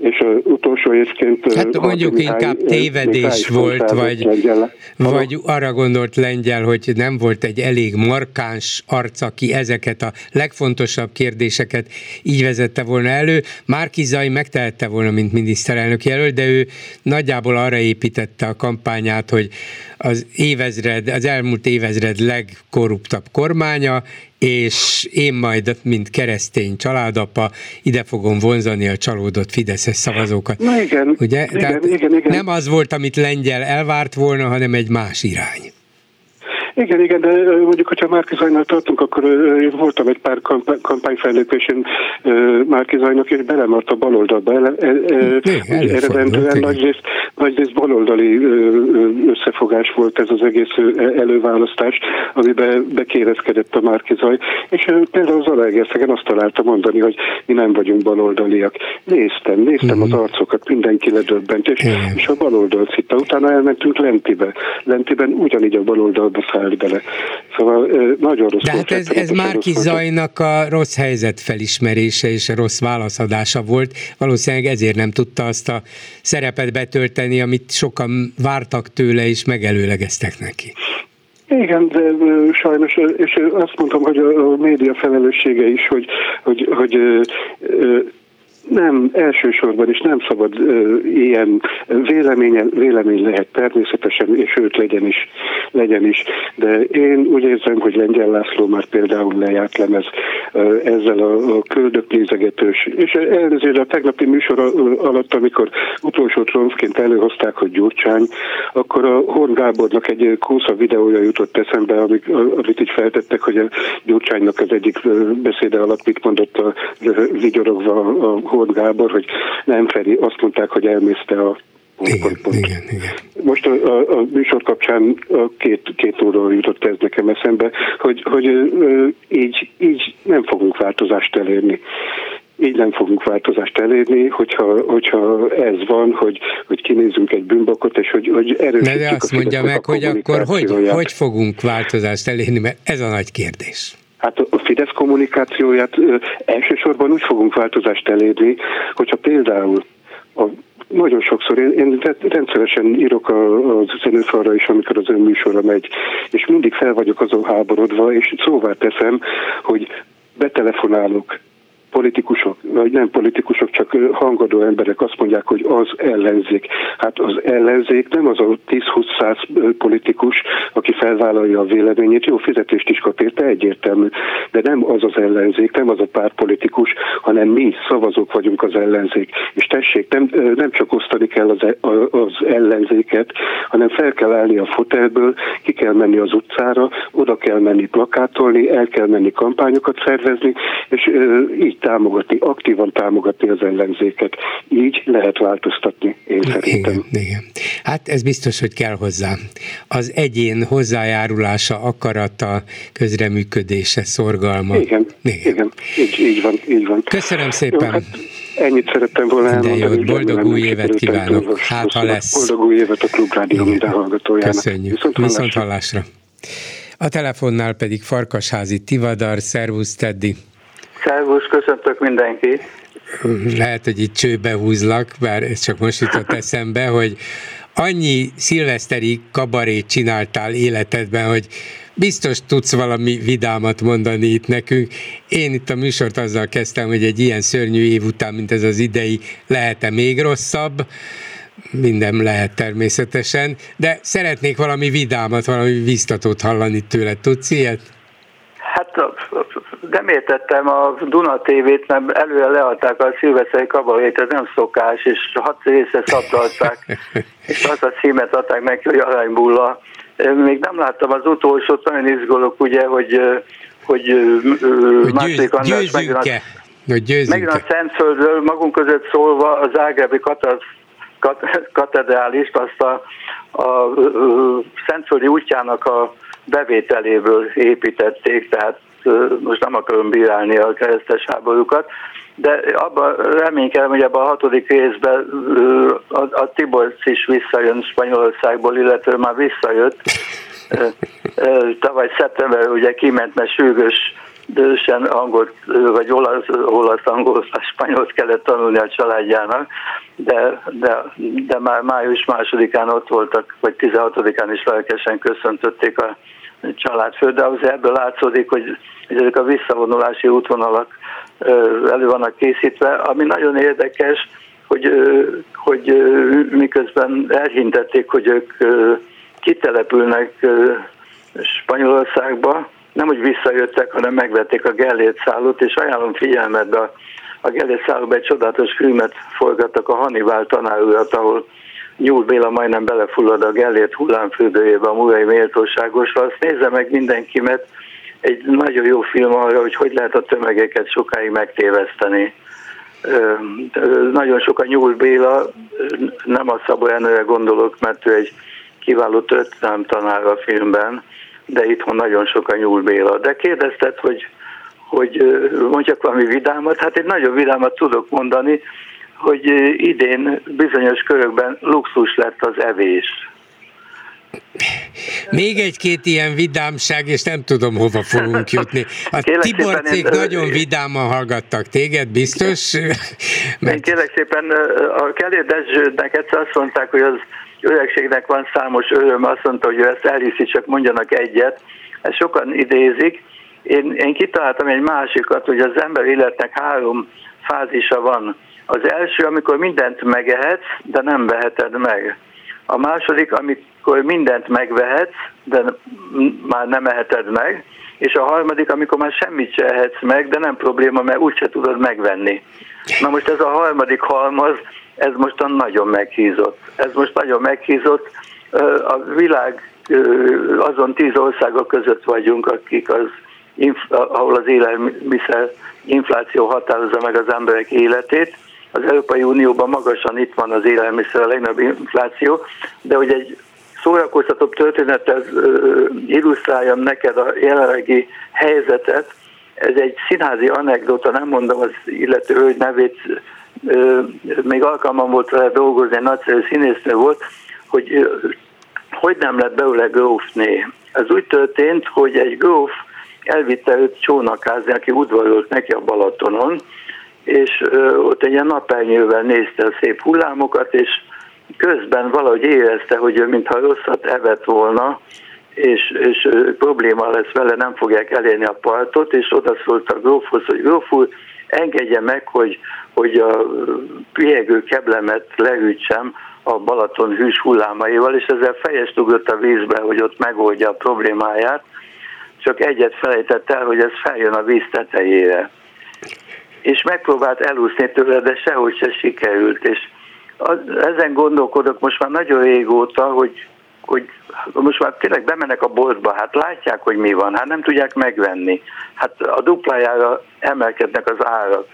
És az utolsó évként... Hát mondjuk inkább tévedés volt, vagy, vagy arra gondolt Lengyel, hogy nem volt egy elég markáns arc, aki ezeket a legfontosabb kérdéseket így vezette volna elő. Márki-Zay megtehette volna, mint miniszterelnök jelölt, de ő nagyjából arra építette a kampányát, hogy az évezred, az elmúlt évezred legkorruptabb kormánya, és én majd, mint keresztény családapa, ide fogom vonzani a csalódott fideszes szavazókat. Na igen, ugye? Igen, igen, igen. Nem az volt, amit Lengyel elvárt volna, hanem egy más irány. Igen, igen, de mondjuk, hogyha Márki-Zaynál tartunk, akkor én voltam egy pár kampányfellépésén Márki-Zaynak, és belemart a baloldalba. Eredendően nagyrészt, nagyrészt baloldali összefogás volt ez az egész előválasztás, amiben bekérezkedett a Márki-Zay, és például Zalaegerszegen azt találta mondani, hogy mi nem vagyunk baloldaliak. Néztem, néztem mm-hmm. az arcokat, mindenki ledöbbent, és, mm. és a baloldal szitta. Utána elmentünk Lentibe. Lentiben ugyanígy a baloldalba száll. Bele. Szóval nagyon rossz. De hát ez, ez Márki-Zaynak a rossz helyzet felismerése és a rossz válaszadása volt. Valószínűleg ezért nem tudta azt a szerepet betölteni, amit sokan vártak tőle és megelőlegeztek neki. Igen, de sajnos, és azt mondtam, hogy a média felelőssége is, hogy, hogy, hogy nem, elsősorban is nem szabad ö, ilyen véleményen, vélemény lehet természetesen, és őt legyen is, legyen is. De én úgy érzem, hogy Lengyel László már például lejárt lemez ö, ezzel a, a köldöknézegetős. És elnézést, a tegnapi műsor alatt, amikor utolsó trónfként előhozták, hogy Gyurcsány, akkor a Horn Gábornak egy kósza videója jutott eszembe, amit, amit így feltettek, hogy a Gyurcsánynak az egyik beszéde alatt mit mondott a, vigyorogva a, a Horn Gábor, hogy nem Feri, azt mondták, hogy elmészte a pont, igen, pont. Igen, igen. Most a, a, a műsor kapcsán a két, két óról jutott ez nekem eszembe, hogy, hogy ö, így, így nem fogunk változást elérni. Így nem fogunk változást elérni, hogyha, hogyha ez van, hogy, hogy kinézzünk egy bűnbakot, és hogy, hogy erősítjük. De azt mondja meg, hogy akkor hogy, hogy fogunk változást elérni, mert ez a nagy kérdés. Hát a Fidesz kommunikációját ö, elsősorban úgy fogunk változást elérni, hogyha például a nagyon sokszor, én, én rendszeresen írok az üzenőfalra is, amikor az ön műsorra megy, és mindig fel vagyok azon háborodva, és szóvá teszem, hogy betelefonálok, politikusok, vagy nem politikusok, csak hangadó emberek azt mondják, hogy az ellenzék. Hát az ellenzék nem az a tíz-húsz száz politikus, aki felvállalja a véleményét, jó fizetést is kap érte, egyértelmű, de nem az az ellenzék, nem az a pártpolitikus, hanem mi szavazók vagyunk az ellenzék. És tessék, nem, nem csak osztani kell az, az ellenzéket, hanem fel kell állni a fotelből, ki kell menni az utcára, oda kell menni plakátolni, el kell menni kampányokat szervezni, és így támogatni, aktívan támogatni az ellenzéket. Így lehet változtatni, én szerintem. Igen, igen. Hát ez biztos, hogy kell hozzá. Az egyén hozzájárulása, akarata, közreműködése, szorgalma. Igen, igen. igen. Így, így van, így van. Köszönöm szépen. Jó, hát ennyit szerettem volna elmondani. De jó, boldog új évet kívánok. Hát, ha lesz. Boldog új évet a Klubrádió minden hallgatójának. Köszönjük. Viszont hallásra. Viszont hallásra. A telefonnál pedig Farkasházi Tivadar. Szervusz, Teddy. Szervusz, köszöntök mindenkit! Lehet, hogy itt csőbe húzlak, bár ez csak most jutott eszembe, hogy annyi szilveszteri kabarét csináltál életedben, hogy biztos tudsz valami vidámat mondani itt nekünk. Én itt a műsort azzal kezdtem, hogy egy ilyen szörnyű év után, mint ez az idei, lehet-e még rosszabb? Minden lehet természetesen, de szeretnék valami vidámat, valami biztatót hallani tőled. Tudsz ilyet? Hát nem értettem a Duna té vét, mert előre leadták a szilveszteri kabarét, ez nem szokás, és hat része szabdalták, és azt a címet adták neki, hogy aranybulla. Még nem láttam az utolsót, nagyon izgolok, ugye, hogy, hogy, hogy második András megint a, megint a Szentföldről magunk között szólva a zágrebi katasztrófa, katedrálist, azt a, a Szentföldi útjának a bevételéből építették, tehát most nem akarom bírálni a keresztes háborúkat, de abban reménykedem, hogy ebben a hatodik részben a, a Tiborcs is visszajön Spanyolországból, illetve már visszajött. Tavaly szeptemberben ugye kiment, mert sürgős dősen angolt, vagy olasz, olasz angolt, spanyolt kellett tanulni a családjának, de, de, de már május másodikán ott voltak, vagy tizenhatodikán is lelkesen köszöntötték a családfőt, de azért ebből látszódik, hogy ezek a visszavonulási útvonalak elő vannak készítve, ami nagyon érdekes, hogy, hogy miközben elhintették, hogy ők kitelepülnek Spanyolországba, nem úgy visszajöttek, hanem megvették a Gellért szállót, és ajánlom figyelmetbe, a, a Gellért szállóba egy csodálatos filmet forgattak, a Hannibal tanárulat, ahol Nyúl Béla majdnem belefullad a Gellért hullámfürdőjébe, a múlai méltóságosra. Azt nézze meg mindenki, mert egy nagyon jó film arra, hogy hogy lehet a tömegeket sokáig megtéveszteni. Ö, ö, nagyon sok a Nyúl Béla, nem a Szabó Enőre gondolok, mert ő egy kiváló történelem tanár a filmben, de itthon nagyon sok a Nyúl Béla. De kérdezted, hogy, hogy mondjak valami vidámat. Hát egy nagyon vidámat tudok mondani, hogy idén bizonyos körökben luxus lett az evés. Még egy-két ilyen vidámság, és nem tudom, hova fogunk jutni. A Tiborcék nagyon vidáman hallgattak téged, biztos? Mert... Kérlek szépen, a Kellér Dezsődnek egyszer azt mondták, hogy az öregségnek van számos öröm, azt mondta, hogy ő ezt elhiszi, csak mondjanak egyet. Ezt sokan idézik. Én, én kitaláltam egy másikat, hogy az ember életnek három fázisa van. Az első, amikor mindent megehetsz, de nem veheted meg. A második, amikor mindent megvehetsz, de már nem eheted meg. És a harmadik, amikor már semmit se ehetsz meg, de nem probléma, mert úgyse tudod megvenni. Na most ez a harmadik halmaz, ez mostan nagyon meghízott. Ez most nagyon meghízott. A világ azon tíz országok között vagyunk, akik az, ahol az élelmiszer infláció határozza meg az emberek életét. Az Európai Unióban magasan itt van az élelmiszer, a legnagyobb infláció, de hogy egy szórakoztatóbb történetet illusztráljam neked a jelenlegi helyzetet, ez egy színházi anekdota, nem mondom az illető hölgy nevét, még alkalmam volt vele dolgozni, egy nagyszerű színésznő volt, hogy hogy nem lett belőle grófné. Ez úgy történt, hogy egy gróf elvitte őt csónakázni, aki udvarolt neki a Balatonon, és ott egy ilyen napernyővel nézte a szép hullámokat, és közben valahogy érezte, hogy ő mintha rosszat evett volna, és, és probléma lesz vele, nem fogják elérni a partot, és odaszólt a grófhoz, hogy gróf úr, engedje meg, hogy, hogy a pihegő keblemet leütsem a Balaton hűs hullámaival, és ezzel fejest ugrott a vízbe, hogy ott megoldja a problémáját, csak egyet felejtett el, hogy ez feljön a víz tetejére. És megpróbált elúszni tőle, de sehogy se sikerült, és az, ezen gondolkodok most már nagyon régóta, hogy, hogy most már tényleg bemennek a boltba, hát látják, hogy mi van, hát nem tudják megvenni. Hát a duplájára emelkednek az árak.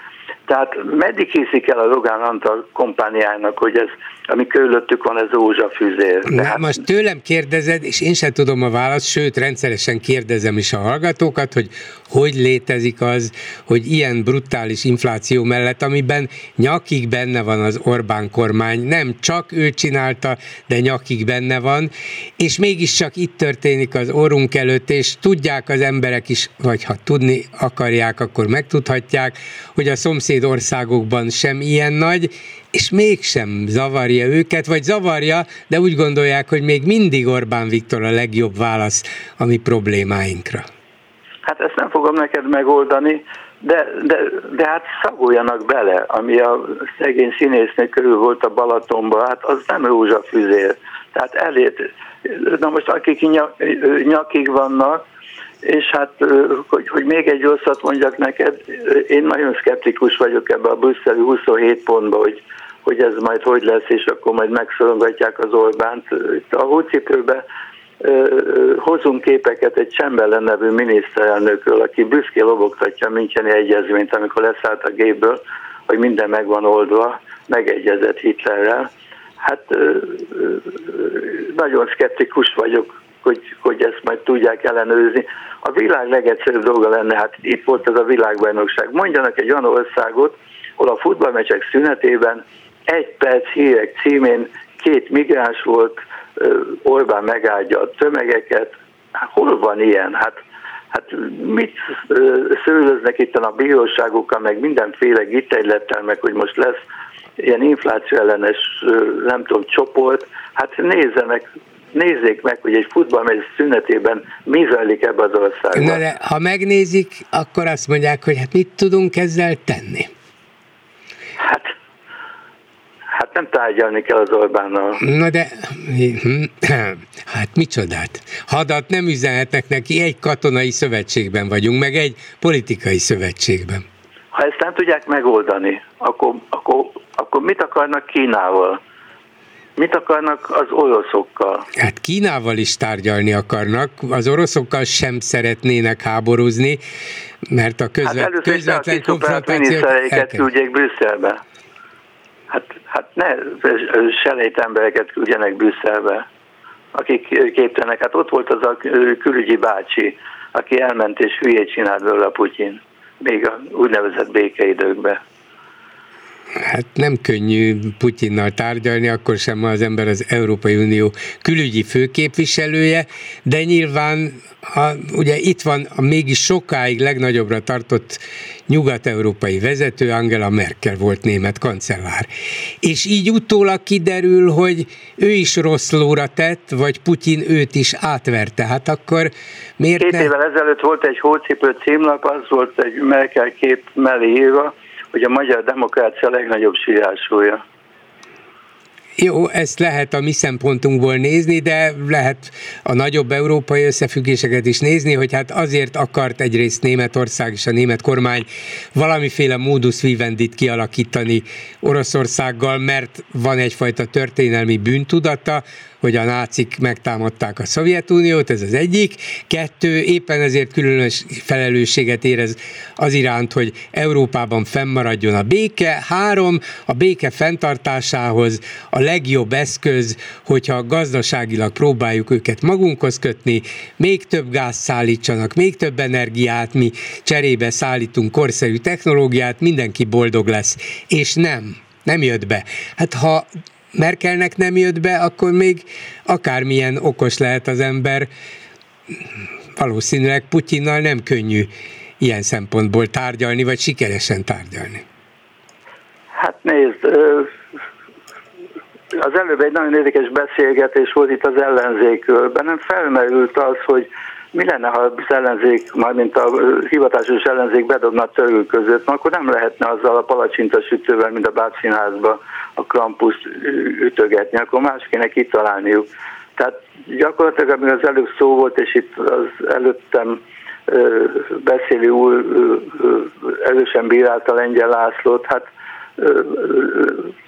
Tehát meddig hiszik el a Rogán Antal kompániának, hogy ez, ami körülöttük van, ez rózsafűzér. Na, hát... most tőlem kérdezed, és én sem tudom a választ, sőt, rendszeresen kérdezem is a hallgatókat, hogy hogy létezik az, hogy ilyen brutális infláció mellett, amiben nyakig benne van az Orbán kormány, nem csak ő csinálta, de nyakig benne van, és mégiscsak itt történik az orrunk előtt, és tudják az emberek is, vagy ha tudni akarják, akkor megtudhatják, hogy a szomszéd országokban sem ilyen nagy, és mégsem zavarja őket, vagy zavarja, de úgy gondolják, hogy még mindig Orbán Viktor a legjobb válasz a mi problémáinkra. hát ezt nem fogom neked megoldani, de, de, de hát szagoljanak bele, ami a szegény színésznő körül volt a Balatonban, hát az nem rózsafűzér. Tehát elét, na most akik nyak, nyakig vannak, és hát, hogy, hogy még egy rosszat mondjak neked, én nagyon szkeptikus vagyok ebbe a brüsszeli huszonhét pontba, hogy, hogy ez majd hogy lesz, és akkor majd megszorongatják az Orbánt. Itt a hócipőbe hozunk képeket egy Chamberlain nevű miniszterelnökről, aki büszké lobogtatja a Müncheni egyezményt, amikor leszállt a gépből, hogy minden meg van oldva, megegyezett Hitlerrel. Hát nagyon szkeptikus vagyok, hogy, hogy ezt majd tudják ellenőrizni. A világ legegyszerűbb dolga lenne, hát itt volt ez a világbajnokság. Mondjanak egy olyan országot, ahol a futballmeccsek szünetében egy perc hírek címén két migráns volt, Orbán megáldja a tömegeket. Hol van ilyen? Hát, hát mit szőlöznek itt a bíróságokkal, meg mindenféle gitegylettel, meg hogy most lesz ilyen infláció ellenes, nem tudom, csoport. Hát nézzenek, nézzék meg, hogy egy futballmeccs szünetében mi zajlik ebbe az országban. Na, ha megnézik, akkor azt mondják, hogy hát mit tudunk ezzel tenni? Hát Hát nem tárgyalni kell az Orbánnal. Na de, hát micsodát. Hadat nem üzenhetnek neki, egy katonai szövetségben vagyunk, meg egy politikai szövetségben. Ha ezt nem tudják megoldani, akkor, akkor, akkor mit akarnak Kínával? Mit akarnak az oroszokkal? Hát Kínával is tárgyalni akarnak, az oroszokkal sem szeretnének háborúzni, mert a közvet, hát közvetlen konfrontációt... Hát először küldjék Brüsszelbe. Hát, hát ne selejt embereket küldjenek Brüsszelbe, akik képtelenek. Hát ott volt az a külügyi bácsi, aki elment és hülyét csinált belőle a Putyin, még a úgynevezett békeidőkben. Hát nem könnyű Putyinnal tárgyalni, akkor sem az ember az Európai Unió külügyi főképviselője, de nyilván a, ugye itt van a mégis sokáig legnagyobbra tartott nyugat-európai vezető, Angela Merkel volt német kancellár. És így utólag kiderül, hogy ő is rossz lóra tett, vagy Putyin őt is átverte. Hát akkor miért Két ne... évvel ezelőtt volt egy hócipő címlap, az volt egy Merkel kép mellé írva, hogy a magyar demokrácia legnagyobb sírásúja. Jó, ezt lehet a mi szempontunkból nézni, de lehet a nagyobb európai összefüggéseket is nézni, hogy hát azért akart egyrészt Németország és a német kormány valamiféle modus vivendit kialakítani Oroszországgal, mert van egyfajta történelmi bűntudata, hogy a nácik megtámadták a Szovjetuniót, ez az egyik. Kettő, éppen ezért különös felelősséget érez az iránt, hogy Európában fennmaradjon a béke. Három, a béke fenntartásához a legjobb eszköz, hogyha gazdaságilag próbáljuk őket magunkhoz kötni, még több gáz szállítsanak, még több energiát, mi cserébe szállítunk korszerű technológiát, mindenki boldog lesz. És nem, nem jött be. Hát ha Merkelnek nem jött be, akkor még akármilyen okos lehet az ember, valószínűleg Putyinnal nem könnyű ilyen szempontból tárgyalni, vagy sikeresen tárgyalni. Hát nézd, az előbb egy nagyon érdekes beszélgetés volt itt az ellenzékről, bennem felmerült az, hogy mi lenne, ha az ellenzék, mármint a hivatásos ellenzék bedobna a törül között, akkor nem lehetne azzal a palacsintásütővel, mint a bábszínházba a krampuszt ütögetni, akkor más kéne kitalálniuk. Tehát gyakorlatilag, amíg az előbb szó volt, és itt az előttem beszélő úr erősen bírálta Lengyel Lászlót, hát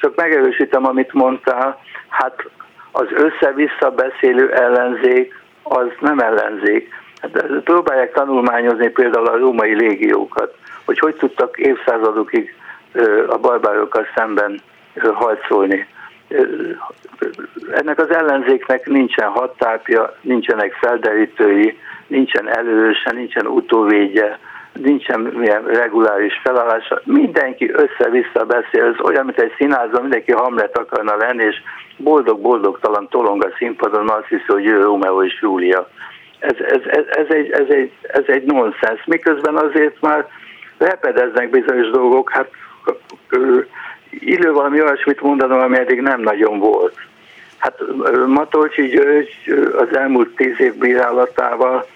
csak megerősítem, amit mondtál, hát az össze-vissza beszélő ellenzék az nem ellenzék. Hát próbálják tanulmányozni például a római légiókat, hogy hogy tudtak évszázadokig a barbárokkal szemben harcolni. Ennek az ellenzéknek nincsen hadtápja, nincsenek felderítői, nincsen előse, nincsen utóvédje, nincsen milyen reguláris felállása, mindenki össze-vissza beszél, ez olyan, mint egy színházban, mindenki Hamlet akarna lenni, és boldog-boldogtalan tolong a színpadon, azt hiszi, hogy ő Rómeó és Júlia. Ez, ez, ez, ez egy, ez egy, ez egy nonsens. Miközben azért már repedeznek bizonyos dolgok, hát illő valami olyasmit mondanom, ami eddig nem nagyon volt. Hát Matolcsi György az elmúlt tíz év bírálatával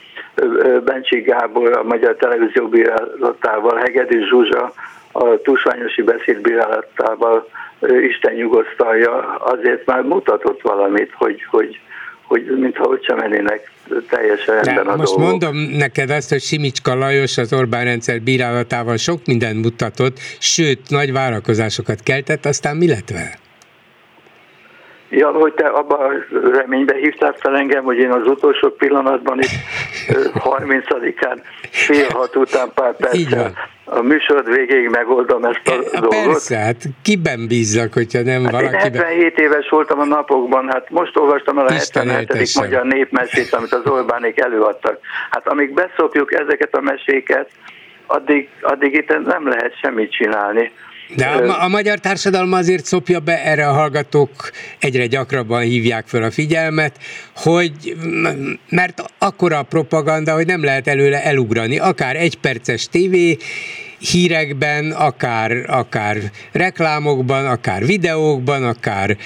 Bencsik Gábor a Magyar Televízió bírálatával, Hegedűs Zsuzsa a Tusványosi Beszéd bírálatával Isten nyugosztalja, azért már mutatott valamit, hogy, hogy, hogy mintha ott sem mennének teljesen rendben a most dolgok. Mondom neked azt, hogy Simicska Lajos az Orbán rendszer bírálatával sok mindent mutatott, sőt, nagy várakozásokat keltett, aztán mi lett vele? Ja, hogy te abban a reményben hívtál fel engem, hogy én az utolsó pillanatban itt harmincadikán fél hat után pár perccel a műsor végéig megoldom ezt a, a dolgot. Persze, hát kiben bízzak, hogyha nem hát valakiben... Én hetvenhét éves voltam a napokban, hát most olvastam el a hetvenhetedik magyar népmesét, amit az Orbánék előadtak. Hát amíg beszopjuk ezeket a meséket, addig, addig itt nem lehet semmit csinálni. De a, a magyar társadalma azért szopja be, erre a hallgatók egyre gyakrabban hívják fel a figyelmet, hogy mert akkora a propaganda, hogy nem lehet előle elugrani, akár egy perces tévé hírekben, akár, akár reklámokban, akár videókban, akár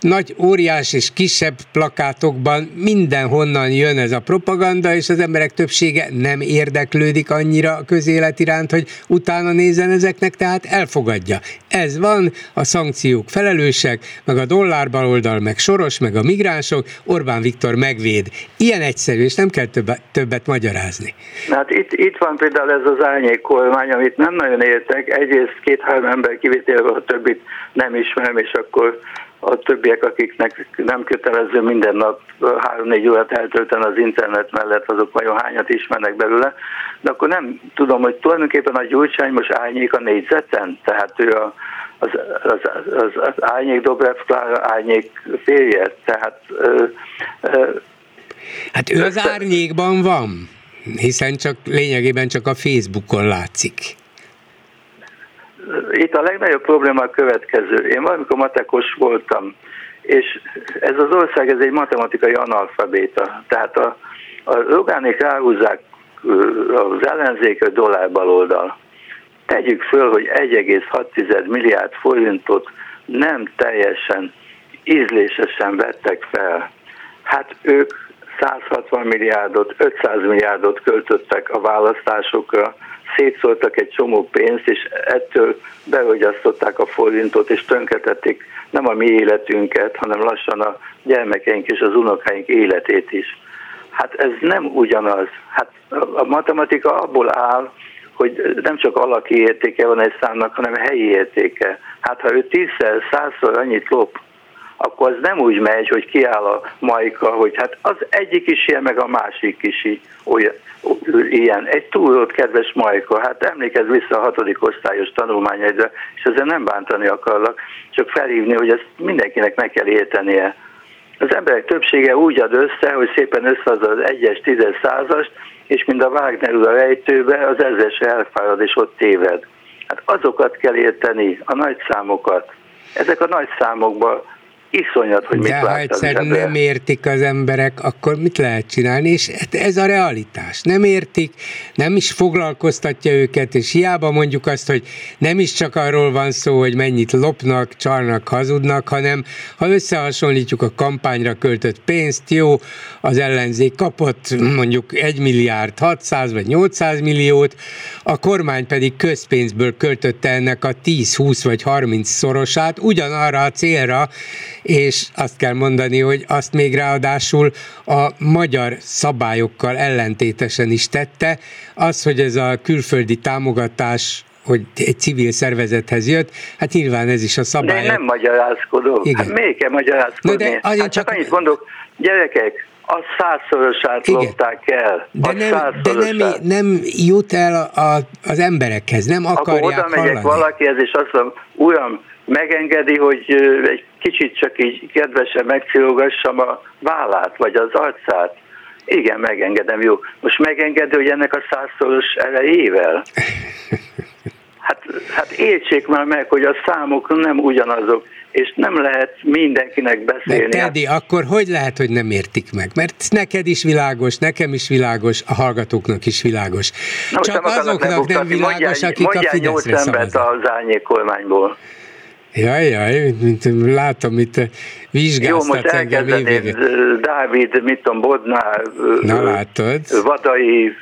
nagy, óriás és kisebb plakátokban, mindenhonnan jön ez a propaganda, és az emberek többsége nem érdeklődik annyira a közélet iránt, hogy utána nézzen ezeknek, tehát elfogadja. Ez van, a szankciók felelősek, meg a dollár baloldal, meg Soros, meg a migránsok, Orbán Viktor megvéd. Ilyen egyszerű, és nem kell többet, többet magyarázni. Hát itt, itt van például ez az árnyék kormány, amit nem nagyon értek, egyrészt két-három ember kivételve, a többit nem ismerem, és akkor a többiek, akiknek nem kötelező minden nap három-négy órát eltölteni az internet mellett, azok vajon hányat ismernek belőle, de akkor nem tudom, hogy tulajdonképpen a Gyurcsány most árnyék a négyzeten, tehát ő a, az, az, az, az árnyék Dobrev Klára árnyék férje, tehát ö, ö, hát ő az árnyékban van, hiszen csak lényegében csak a Facebookon látszik. Itt a legnagyobb probléma a következő. Én valamikor matekos voltam, és ez az ország, ez egy matematikai analfabéta. Tehát a, a Rogánék ráhúzzák az ellenzéket dollárbaloldal. Tegyük föl, hogy egy egész hat tized milliárd forintot nem teljesen ízlésesen vettek fel. Hát ők száz hatvan milliárdot, ötszáz milliárdot költöttek a választásokra, szétszórtak egy csomó pénzt, és ettől berogyasztották a forintot, és tönkretették nem a mi életünket, hanem lassan a gyermekeink és az unokáink életét is. Hát ez nem ugyanaz. Hát a matematika abból áll, hogy nem csak alaki értéke van egy számnak, hanem helyi értéke. Hát ha ő tízszer, százszor annyit lop, akkor az nem úgy megy, hogy kiáll a majka, hogy hát az egyik is ilyen, meg a másik is így, olyan, ilyen. Egy túlzott kedves majka, hát emlékezz vissza a hatodik osztályos tanulmányaidra, és ezzel nem bántani akarlak, csak felhívni, hogy ezt mindenkinek meg kell értenie. Az emberek többsége úgy ad össze, hogy szépen összead az egyes, tízes, százast, és mind a Wagner ül a rejtőbe, az ezresre elfárad, és ott téved. Hát azokat kell érteni, a nagy számokat. Ezek a nagy számokban iszonyat, hogy mit de ha egyszer nem értik az emberek, akkor mit lehet csinálni? És ez a realitás. Nem értik, nem is foglalkoztatja őket, és hiába mondjuk azt, hogy nem is csak arról van szó, hogy mennyit lopnak, csalnak, hazudnak, hanem ha összehasonlítjuk a kampányra költött pénzt, jó, az ellenzék kapott mondjuk egy milliárd hatszáz vagy nyolcszáz milliót, a kormány pedig közpénzből költötte ennek a tíz, húsz vagy harminc szorosát ugyanarra a célra, és azt kell mondani, hogy azt még ráadásul a magyar szabályokkal ellentétesen is tette. Az, hogy ez a külföldi támogatás, hogy egy civil szervezethez jött, hát nyilván ez is a szabály. De nem magyarázkodom. Igen. Hát még kell magyarázkodni. No, hát csak, csak annyit mondok, gyerekek, a százszorosát lopták el. De, nem, de nem, nem jut el a, a, az emberekhez, nem akarják hallani. Akkor oda megyek valakihez, és azt mondom, uram, megengedi, hogy egy kicsit csak így kedvesen megcirogassam a vállát, vagy az arcát. Igen, megengedem, jó. Most megengedi, hogy ennek a százszoros erejével? Hát, hát értsék már meg, hogy a számok nem ugyanazok, és nem lehet mindenkinek beszélni. De Teddy, akkor hogy lehet, hogy nem értik meg? Mert neked is világos, nekem is világos, a hallgatóknak is világos. Na, csak azoknak nem, nem világos, mondjál, akik mondjál a Fideszre szavaznak. Mondjál nyolc embert az árnyék kormányból. Jaj, jaj, látom, itt vizsgáztat engem évig. Dávid, mit tudom, Bodnár, Vadai,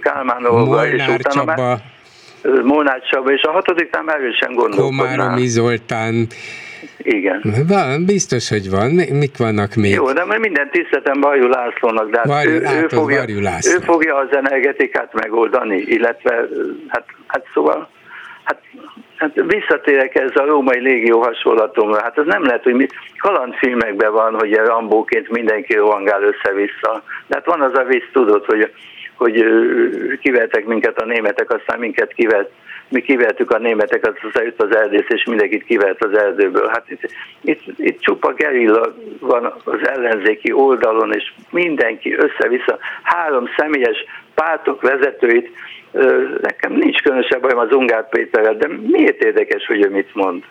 Kálmánova, és utána már Molnár Csaba, és a hatodiknál már erősen gondolkodnám. Komáromi Zoltán. Igen. Van, biztos, hogy van. Mik vannak még? Jó, de minden tiszteletem Varjú Lászlónak, de Varjú, ő, látod, ő, fogja, László. ő fogja az energetikát megoldani, illetve, hát, hát szóval, hát, hát visszatérek ez a római légió hasonlatomra. Hát ez nem lehet, hogy mit, kalandfilmekben van, hogy Rambóként mindenki rohangál össze-vissza. De hát van az a vicc, tudod, hogy, hogy kivertek minket a németek, aztán minket kivert. Mi kivertük a németeket, aztán jött az erdész, és mindenkit kivert az erdőből. Hát itt, itt, itt csupa gerilla van az ellenzéki oldalon, és mindenki össze-vissza. Három személyes pártok vezetőit, nekem nincs különösebb bajom az Ungár Péterrel, de miért érdekes, hogy ő mit mond?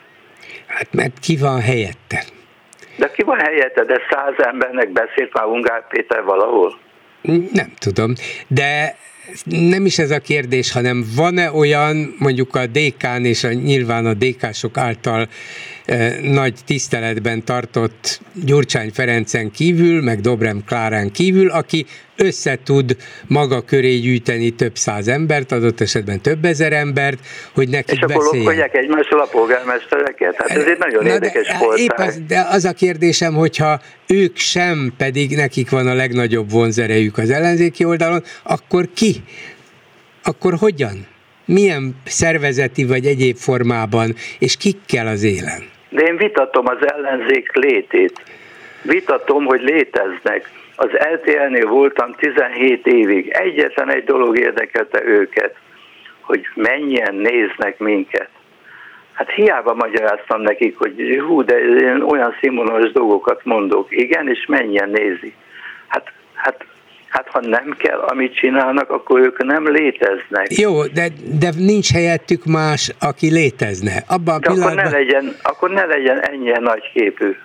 Hát mert ki van helyette? De ki van helyette? De száz embernek beszélt már Ungár Péter valahol? Nem tudom, de... Nem is ez a kérdés, hanem van-e olyan, mondjuk a dé ká-n és a, nyilván a dé ká-sok által e, nagy tiszteletben tartott Gyurcsány Ferencen kívül, meg Dobrev Klárán kívül, aki összetud maga köré gyűjteni több száz embert, adott esetben több ezer embert, hogy nekik beszéljen. És akkor lokkolják egymással a polgármestereket? Hát ezért nagyon na érdekes volt. Az, de az a kérdésem, hogyha ők sem, pedig nekik van a legnagyobb vonzerejük az ellenzéki oldalon, akkor ki? Akkor hogyan? Milyen szervezeti vagy egyéb formában, és kikkel az élen? De én vitatom az ellenzék létét. Vitatom, hogy léteznek. Az el té el-nél voltam tizenhét évig. Egyetlen egy dolog érdekelte őket, hogy mennyien néznek minket. Hát hiába magyaráztam nekik, hogy hú, de én olyan színvonalas dolgokat mondok. Igen, és mennyien nézik. Hát, hát, hát ha nem kell, amit csinálnak, akkor ők nem léteznek. Jó, de, de nincs helyettük más, aki létezne. Abba a de pillanatban... akkor, ne legyen, akkor ne legyen ennyien nagy képű.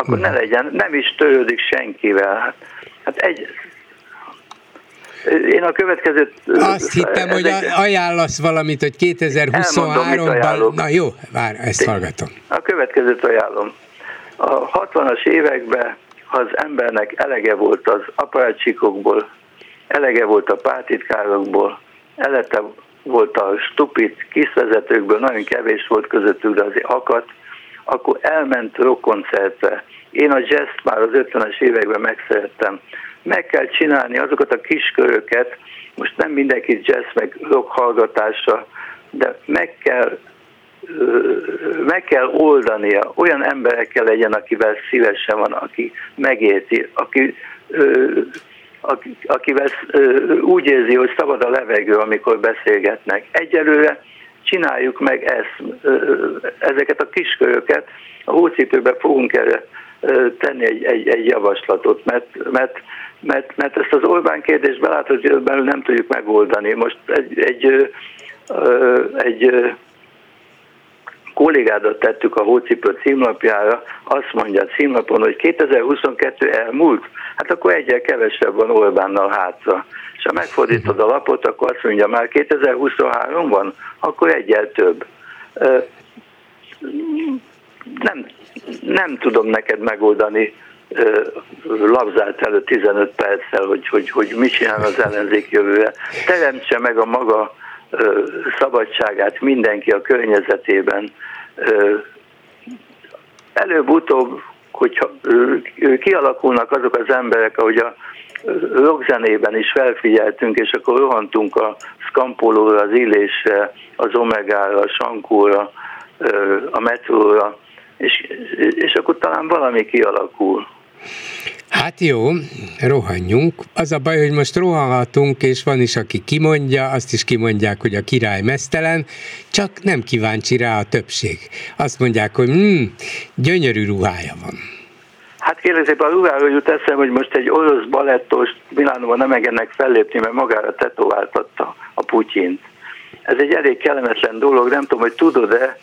Akkor ne legyen, nem is törődik senkivel. Hát, hát egy... Én a következőt... Azt hittem, hogy egy... ajánlasz valamit, hogy kétezer-huszonháromban... Na jó, vár, ezt hallgatom. A következőt ajánlom. A hatvanas években, ha az embernek elege volt az aparátcsikokból, elege volt a pártitkárokból, elete volt a stupid kisvezetőkből, nagyon kevés volt közöttük, de azért akadt, akkor elment rockkoncertre. Én a jazzt már az ötvenes években megszerettem. Meg kell csinálni azokat a kisköröket, most nem mindenki jazz meg rock hallgatása, de meg kell, meg kell oldania. Olyan emberekkel legyen, akivel szívesen van, aki megérti, aki, akivel úgy érzi, hogy szabad a levegő, amikor beszélgetnek. Egyelőre csináljuk meg ezt, ezeket a kisköröket, a hócipőbe fogunk erre tenni egy, egy, egy javaslatot, mert, mert, mert, mert ezt az Orbán kérdést belátható időben nem tudjuk megoldani. Most egy, egy, egy kollégádat tettük a hócipő címlapjára, azt mondja a címlapon, hogy kétezer-huszonkettő elmúlt, hát akkor egyel kevesebb van Orbánnal hátra. És ha megfordítod a lapot, akkor azt mondja, már kétezer-huszonhárom van, akkor egyel több. Nem, nem tudom neked megoldani labzát előtt tizenöt perccel, hogy, hogy, hogy mit csinál az ellenzék jövőre. Teremtse meg a maga szabadságát mindenki a környezetében. Előbb-utóbb, hogyha kialakulnak azok az emberek, ahogy a rockzenében is felfigyeltünk, és akkor rohantunk a Scampolóra, az Illésre, az Omegára, a Sankóra, a Metróra, és, és akkor talán valami kialakul. Hát jó, rohanjunk. Az a baj, hogy most rohanhatunk, és van is, aki kimondja, azt is kimondják, hogy a király meztelen, csak nem kíváncsi rá a többség. Azt mondják, hogy hm, gyönyörű ruhája van. Hát kérlek szépen, a ruháról jut eszem, hogy most egy orosz balettos Milánóban nem engednek fellépni, mert magára tetováltatta a Putyint. Ez egy elég kellemetlen dolog, nem tudom, hogy tudod-e,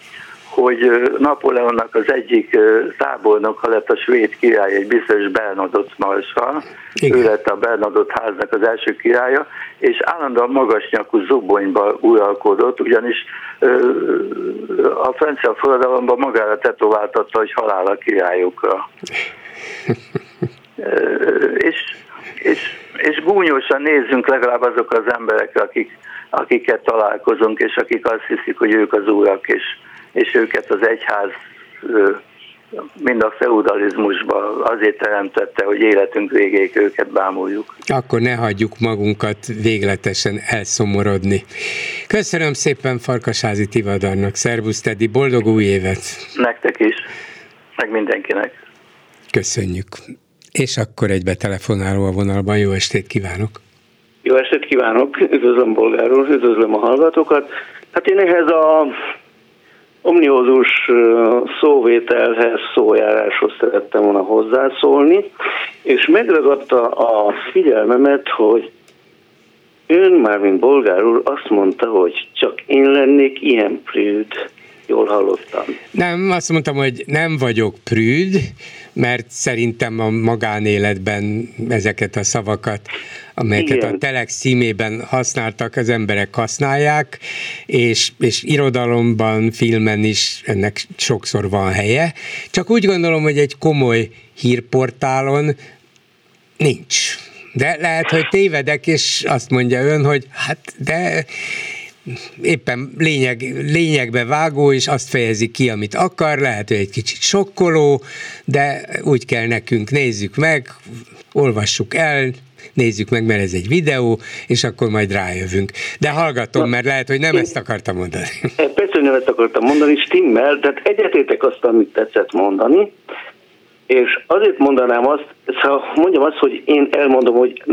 hogy Napóleonnak az egyik tábornoka lett a svéd király, egy bizonyos Bernadotte marsall, ő lett a Bernadotte háznak az első királya, és állandóan magasnyakú zubonyba uralkodott, ugyanis a francia forradalomban magára tetováltatta, hogy halál a királyokra. és, és, és gúnyosan nézzünk legalább azok az emberekre, akik, akiket találkozunk, és akik azt hiszik, hogy ők az urak, és és őket az egyház mind a feudalizmusban azért teremtette, hogy életünk végéig őket bámuljuk. Akkor ne hagyjuk magunkat végletesen elszomorodni. Köszönöm szépen Farkasházi Tivadarnak. Szervusz, Teddy, boldog új évet! Nektek is, meg mindenkinek. Köszönjük. És akkor egybe telefonáló a vonalban. Jó estét kívánok! Jó estét kívánok! Üdvözlöm Bolgár úr, üdvözlöm a hallgatókat. Hát én ehhez a omniózus szóvételhez, szójáráshoz szerettem volna hozzászólni, és megragadta a figyelmemet, hogy ön, mármint Bolgár úr, azt mondta, hogy csak én lennék ilyen prűd. Jól hallottam. Nem, azt mondtam, hogy nem vagyok prűd, mert szerintem a magánéletben ezeket a szavakat, amelyeket igen, a Telex címében használtak, az emberek használják, és, és irodalomban, filmen is ennek sokszor van helye. Csak úgy gondolom, hogy egy komoly hírportálon nincs. De lehet, hogy tévedek, és azt mondja ön, hogy hát de... éppen lényeg, lényegbe vágó, és azt fejezi ki, amit akar, lehet, hogy egy kicsit sokkoló, de úgy kell nekünk, nézzük meg, olvassuk el, nézzük meg, mert ez egy videó, és akkor majd rájövünk. De hallgatom, na, mert lehet, hogy nem én, ezt akartam mondani. Persze, nem ezt akartam mondani, stimmel, tehát egyetétek azt, amit tetszett mondani, és azért mondanám azt, szóval mondjam azt, hogy én elmondom, hogy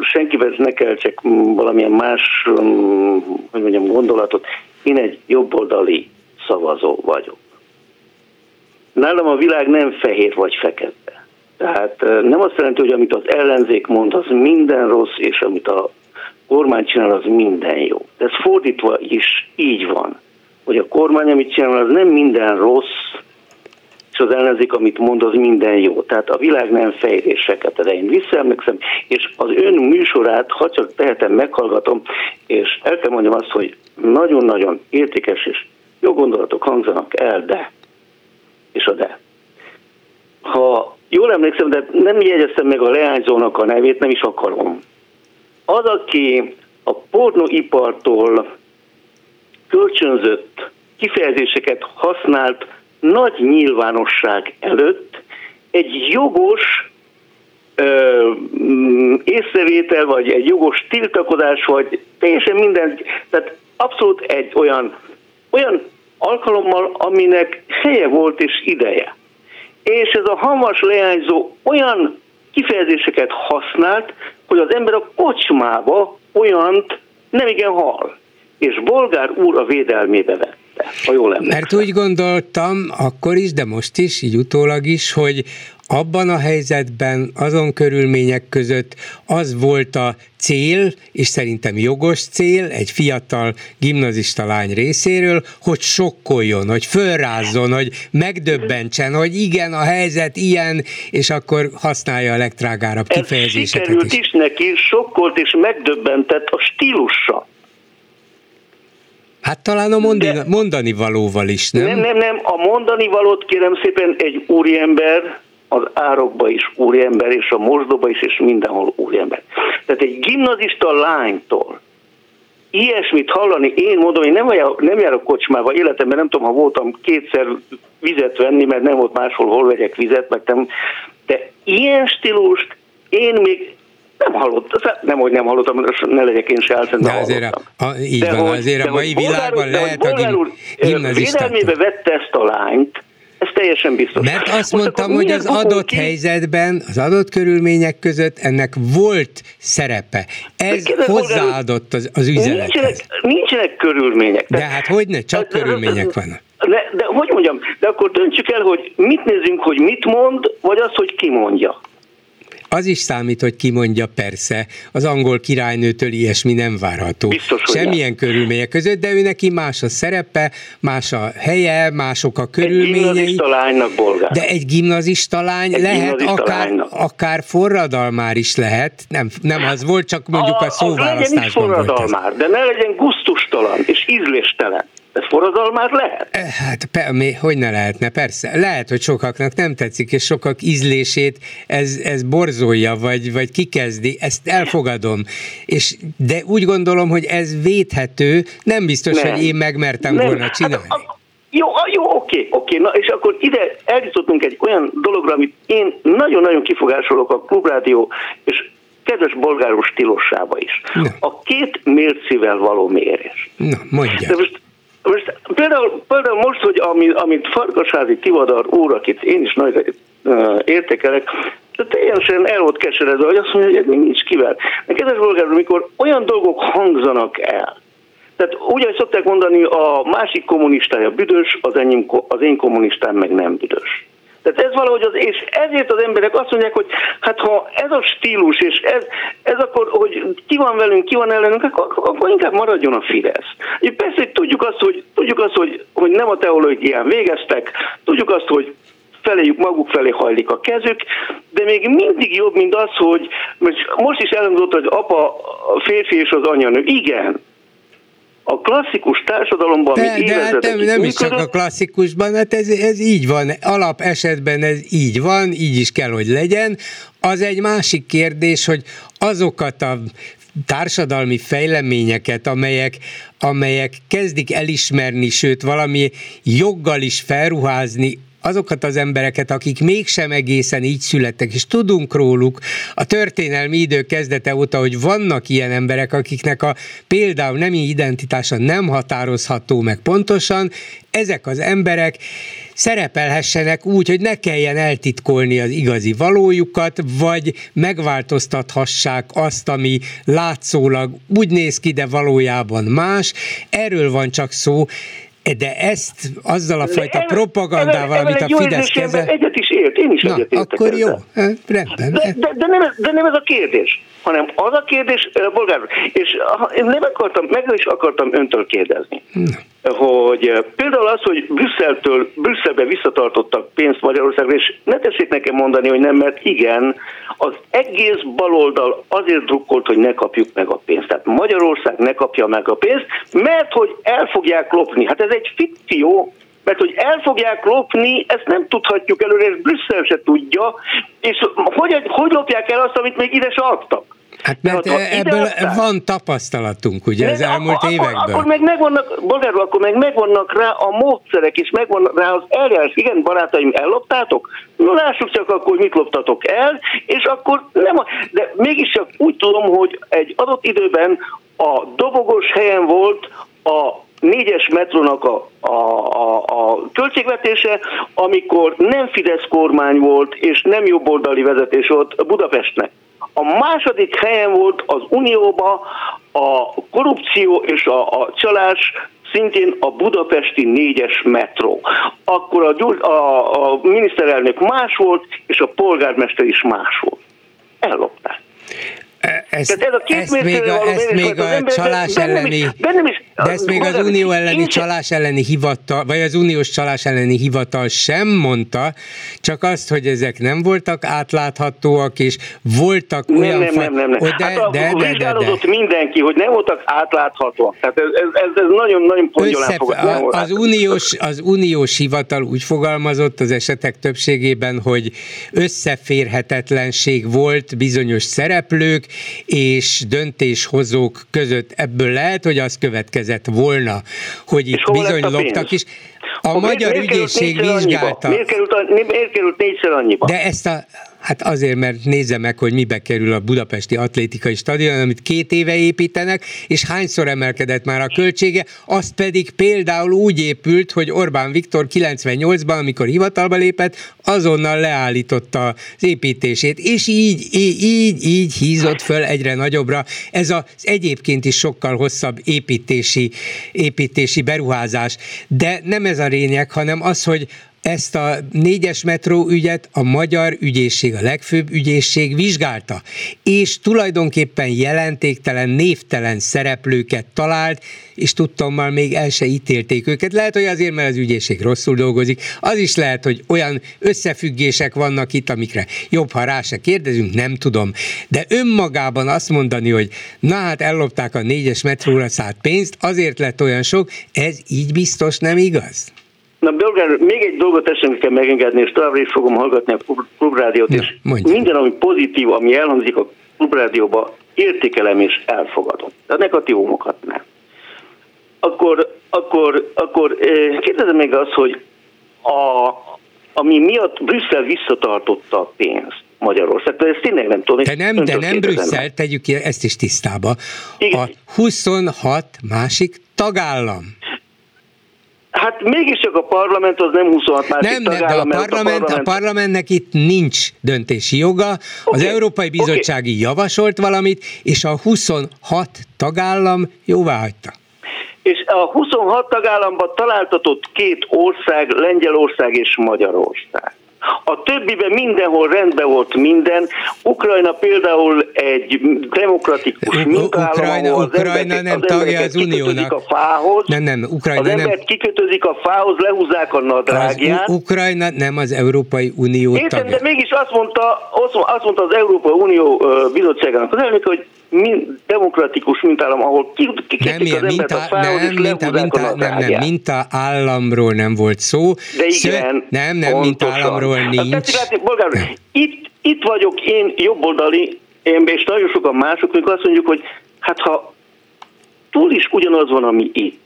senkivel ne kell csak valamilyen más, hogy mondjam, gondolatot. Én egy jobboldali szavazó vagyok. Nálam a világ nem fehér vagy fekete. Tehát nem azt jelenti, hogy amit az ellenzék mond, az minden rossz, és amit a kormány csinál, az minden jó. De ez fordítva is így van, hogy a kormány, amit csinál, az nem minden rossz, és az ellenzék, amit mond, az minden jó. Tehát a világ nem fehér és fekete, de én visszaemlékszem, és az ön műsorát, ha csak tehetem, meghallgatom, és el kell mondjam azt, hogy nagyon-nagyon értékes és jó gondolatok hangzanak el, de, és a de. Ha jól emlékszem, de nem jegyeztem meg a leányzónak a nevét, nem is akarom. Az, aki a pornóipartól kölcsönzött kifejezéseket használt, nagy nyilvánosság előtt egy jogos ö, észrevétel, vagy egy jogos tiltakozás, vagy teljesen minden, tehát abszolút egy olyan, olyan alkalommal, aminek helye volt és ideje. És ez a hamvas leányzó olyan kifejezéseket használt, hogy az ember a kocsmába olyant nemigen hall. És Bolgár úr a védelmébe vett. Mert úgy gondoltam akkor is, de most is, így utólag is, hogy abban a helyzetben, azon körülmények között az volt a cél, és szerintem jogos cél egy fiatal gimnazista lány részéről, hogy sokkoljon, hogy fölrázzon, hogy megdöbbentsen, hogy igen, a helyzet ilyen, és akkor használja a legtrágárabb kifejezéseket. Ez sikerült is neki, sokkolt és megdöbbentett a stílusa. Hát talán a mondani, mondani valóval is, nem? Nem, nem, nem. A mondani valót kérem szépen egy úriember, az árokba is úriember, és a mosdóba is, és mindenhol úriember. Tehát egy gimnazista lánytól ilyesmit hallani, én mondom, én nem, nem járok kocsmába életemben, nem tudom, ha voltam kétszer vizet venni, mert nem volt máshol, hol vegyek vizet, meg nem. De ilyen stílust én még... Nem hallottam, nem, hogy nem hallottam, ne legyek én se álszent, de hallottam. A, a, így de van, hogy, azért de a mai világban lehet a gimnazistától. Védelmébe vette ezt a lányt, ez teljesen biztos. Mert azt most mondtam, hogy az adott ki? helyzetben, az adott körülmények között ennek volt szerepe. Ez kérdez, hozzáadott az, az üzenethez. Nincsenek, nincsenek körülmények. De, de hát hogyne, csak de, körülmények vannak. De, de hogy mondjam, de akkor döntsük el, hogy mit nézünk, hogy mit mond, vagy az, hogy ki mondja. Az is számít, hogy kimondja, persze, az angol királynőtől ilyesmi nem várható. Biztos, semmilyen nem. körülmények között, de ő neki más a szerepe, más a helye, mások a körülményei. Egy gimnazista lánynak, Bolgár. De egy gimnazista lány egy lehet, gimnazista akár, akár forradalmár is lehet, nem, nem az volt, csak mondjuk a, a szóválasztásban volt. Forradalmár, de ne legyen gusztustalan és ízléstelen. Ez forradalmár lehet? Hát, pe, mi, hogy ne lehetne, persze. Lehet, hogy sokaknak nem tetszik, és sokak ízlését ez, ez borzolja, vagy, vagy kikezdi, ezt elfogadom. És, de úgy gondolom, hogy ez védhető, nem biztos, nem. hogy én megmertem nem. volna csinálni. Hát, a, jó, jó, oké, oké. Na, és akkor ide eljutottunk egy olyan dologra, amit én nagyon-nagyon kifogásolok a Klubrádió, és kedves Bolgár úr stílusába is. Na. A két mércivel való mérés. Na, mondja. De most Most, például, például most, hogy ami, amit Farkasházi Tivadar úr, akit én is nagy uh, értékelek, de teljesen el volt keseredve, hogy azt mondja, hogy ez még nincs kivel. De kedves Bolgár, amikor olyan dolgok hangzanak el, tehát úgy szokták mondani, a másik kommunistája büdös, az, enyém, az én kommunistám meg nem büdös. Tehát ez valahogy az, és ezért az emberek azt mondják, hogy hát ha ez a stílus, és ez, ez akkor, hogy ki van velünk, ki van ellenünk, akkor, akkor inkább maradjon a Fidesz. Persze, hogy tudjuk azt, hogy, tudjuk azt hogy, hogy nem a teológián végeztek, tudjuk azt, hogy feléjük, maguk felé hajlik a kezük, de még mindig jobb, mint az, hogy most is elmondott, hogy apa férfi és az anya nő. Igen. A klasszikus társadalomban, de, mi de hát nem, nem is csak a klasszikusban, hát ez, ez így van, alap esetben ez így van, így is kell, hogy legyen. Az egy másik kérdés, hogy azokat a társadalmi fejleményeket, amelyek, amelyek kezdik elismerni, sőt valami joggal is felruházni, azokat az embereket, akik mégsem egészen így születtek, és tudunk róluk a történelmi idő kezdete óta, hogy vannak ilyen emberek, akiknek a például nemi identitása nem határozható meg pontosan, ezek az emberek szerepelhessenek úgy, hogy ne kelljen eltitkolni az igazi valójukat, vagy megváltoztathassák azt, ami látszólag úgy néz ki, de valójában más. Erről van csak szó. De ezt azzal a fajta de propagandával, el, el, el, amit a Fidesz kezel... Egyet is ért, én is Na, egyet értek. Akkor jó, hát, rendben. De, de, de, nem ez, de nem ez a kérdés, hanem az a kérdés, Bolgár úr, és én nem akartam, meg is akartam öntől kérdezni, Na. hogy például az, hogy Brüsszeltől, Brüsszelbe visszatartottak pénzt Magyarországra, és ne tessék nekem mondani, hogy nem, mert igen, az egész baloldal azért drukkolt, hogy ne kapjuk meg a pénzt. Tehát Magyarország ne kapja meg a pénzt, mert hogy el fogják lopni. Hát ez egy fikció, mert hogy el fogják lopni, ezt nem tudhatjuk előre, és Brüsszel se tudja, és hogy, hogy lopják el azt, amit még ide se adtak. Hát mert hát, ebből aztán... van tapasztalatunk, ugye, az elmúlt akkor, években. Akkor, akkor meg megvannak, Bolgár úr, akkor meg megvannak rá a módszerek, és megvannak rá az eljárás. Igen, barátaim, elloptátok? No, lássuk csak akkor, mit loptatok el, és akkor nem... A... De mégis csak úgy tudom, hogy egy adott időben a dobogos helyen volt a négyes metrónak a, a, a, a költségvetése, amikor nem Fidesz kormány volt, és nem jobboldali vezetés volt Budapestnek. A második helyen volt az Unióba a korrupció és a, a csalás, szintén a budapesti négyes metró. Akkor a, gyúl, a, a miniszterelnök más volt, és a polgármester is más volt. Ellopták. Ezt, ez a két ezt még a, ezt még a ember, csalás de, elleni, de, is, de, is, de ezt még az unió elleni csalás elleni hivatal, vagy az uniós csalás elleni hivatal sem mondta, csak azt, hogy ezek nem voltak átláthatóak, és voltak nem, olyan... Nem, fa- nem, nem, nem. De, hát a, de, de, vizsgálódott de, de. mindenki, hogy nem voltak átláthatóak. Tehát ez, ez, ez nagyon-nagyon pongyolán fogott. A, az, uniós, az uniós hivatal úgy fogalmazott az esetek többségében, hogy összeférhetetlenség volt bizonyos szereplők és döntéshozók között. Ebből lehet, hogy az következett volna, hogy itt bizony loptak is. A Hol magyar miért, miért ügyészség vizsgálta. Miért került, a, miért került négyszer annyiba? De ezt a... Hát azért, mert nézze meg, hogy mibe kerül a budapesti atlétikai stadion, amit két éve építenek, és hányszor emelkedett már a költsége, azt pedig például úgy épült, hogy Orbán Viktor kilencvennyolcban, amikor hivatalba lépett, azonnal leállította az építését, és így, így, így, így hízott föl egyre nagyobbra. Ez az egyébként is sokkal hosszabb építési, építési beruházás. De nem ez a lényeg, hanem az, hogy Ezt a négyes metró ügyet a magyar ügyészség, a legfőbb ügyészség vizsgálta, és tulajdonképpen jelentéktelen, névtelen szereplőket talált, és tudtommal még el se ítélték őket. Lehet, hogy azért, mert az ügyészség rosszul dolgozik, az is lehet, hogy olyan összefüggések vannak itt, amikre jobb, ha rá se kérdezünk, nem tudom. De önmagában azt mondani, hogy na hát ellopták a négyes metróra szánt pénzt, azért lett olyan sok, ez így biztos nem igaz. Na, Bolgár, még egy dolgot eszembe kell megengedni, és továbbra is fogom hallgatni a Klubrádiót, ja, és mondjam. Minden, ami pozitív, ami elhangzik a Klubrádióban, értékelem és elfogadom. A negatívumokat nem. Akkor, akkor, akkor kérdezem még azt, hogy a, ami miatt Brüsszel visszatartotta a pénzt Magyarországtól, ezt tényleg nem tudom. De nem, de nem Brüsszel, tegyük ezt is tisztába. Igen. A huszonhat másik tagállam. Hát mégiscsak a parlament az nem huszonhat másik nem, tagállam. Nem, a, parlament, a, parlament... a parlamentnek itt nincs döntési joga. Okay. Az Európai Bizottsági okay. javasolt valamit, és a huszonhat tagállam jóváhagyta. És a huszonhat tagállamban találtatott két ország, Lengyelország és Magyarország. A többiben mindenhol rendben volt minden. Ukrajna például egy demokratikus mintállam, Ukrajna, Ukrajna nem tagja az uniónak. A fához, nem, nem, Ukrajna az embert nem. Kikötözik a fához, lehúzzák a nadrágját. U- Ukrajna nem az Európai Unió Értem, tagja. De mégis azt mondta, azt mondta az Európai Unió bizottságának az elnöke, hogy min, demokratikus mintállam, ahol kikötik az embert a fához, és lehúzzák a nadrágját. Nem, nem, mintaállamról nem volt szó. De igen, nem, nem, mintaállamról. Látni, Bolgár, itt, itt vagyok én jobboldali, én és nagyon sokan mások, amikor azt mondjuk, hogy hát ha túl is ugyanaz van, ami itt,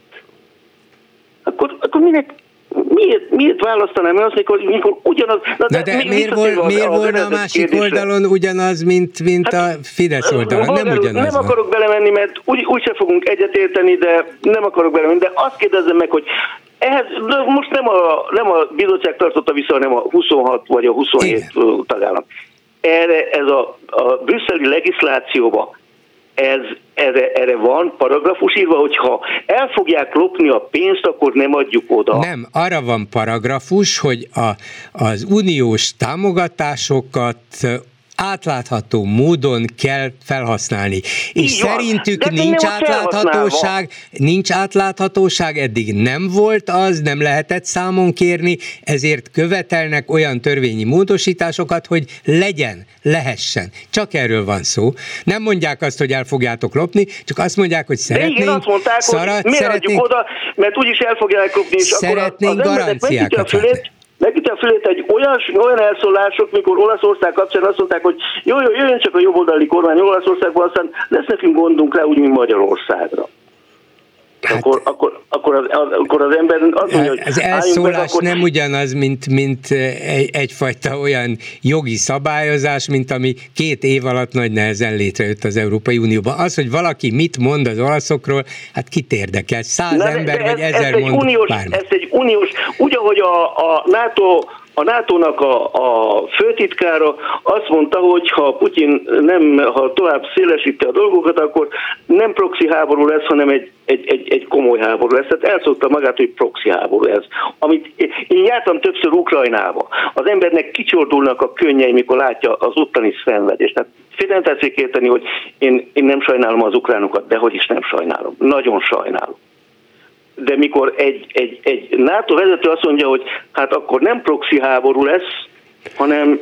akkor, akkor minek, miért, miért választanám én azt, mikor, mikor ugyanaz... Na de, de miért, vol, miért a, volna a másik kérdésre? Oldalon ugyanaz, mint, mint hát, a Fidesz oldalon? Bolgár, nem ugyanaz Nem van. Akarok belemenni, mert úgy, úgy se fogunk egyetérteni, de nem akarok belemenni, de azt kérdezzem meg, hogy ehhez most nem a, nem a bizottság tartotta vissza, hanem a huszonhat vagy a huszonhét Igen. tagállam. Erre ez a, a brüsszeli legislációban ez, erre, erre van paragrafus írva, hogyha el fogják lopni a pénzt, akkor nem adjuk oda. Nem, arra van paragrafus, hogy a, az uniós támogatásokat átlátható módon kell felhasználni. És Jó, szerintük nincs átláthatóság, nincs átláthatóság, eddig nem volt az, nem lehetett számon kérni, ezért követelnek olyan törvényi módosításokat, hogy legyen, lehessen. Csak erről van szó. Nem mondják azt, hogy el fogjátok lopni, csak azt mondják, hogy szeretnénk... De igen, azt mondták, szara, hogy miért adjuk oda, mert úgyis el fogják lopni, és szeretnénk akkor az embernek a fülét... Megütte a fülét egy olyan, olyan elszólások, mikor Olaszország kapcsán azt mondták, hogy jó, jó, jöjjön csak a jobboldali kormány Olaszországban, aztán lesz nekünk gondunk rá, úgy, mint Magyarországra. Hát, akkor, akkor, akkor, az, akkor az ember azt mondja, hogy az elszólás meg, akkor... nem ugyanaz, mint, mint egy, egyfajta olyan jogi szabályozás, mint ami két év alatt nagy nehezen létrejött az Európai Unióban. Az, hogy valaki mit mond az olaszokról, hát kit érdekel? Száz Na, ember vagy ez, ezer mond bármi. Ez egy uniós, úgy, ahogy a, a NATO... A nátónak a, a főtitkára azt mondta, hogy ha Putyin nem, ha tovább szélesíti a dolgokat, akkor nem proxy háború lesz, hanem egy, egy, egy, egy komoly háború lesz. Tehát elszokta magát, hogy proxy háború lesz. Amit én jártam többször Ukrajnába. Az embernek kicsordulnak a könnyei, mikor látja az ottani szenvedést. Tehát félre tetszik érteni, hogy én, én nem sajnálom az ukránokat, de hogy is nem sajnálom. Nagyon sajnálom. De mikor egy, egy, egy NATO vezető azt mondja, hogy hát akkor nem proxy háború lesz, hanem...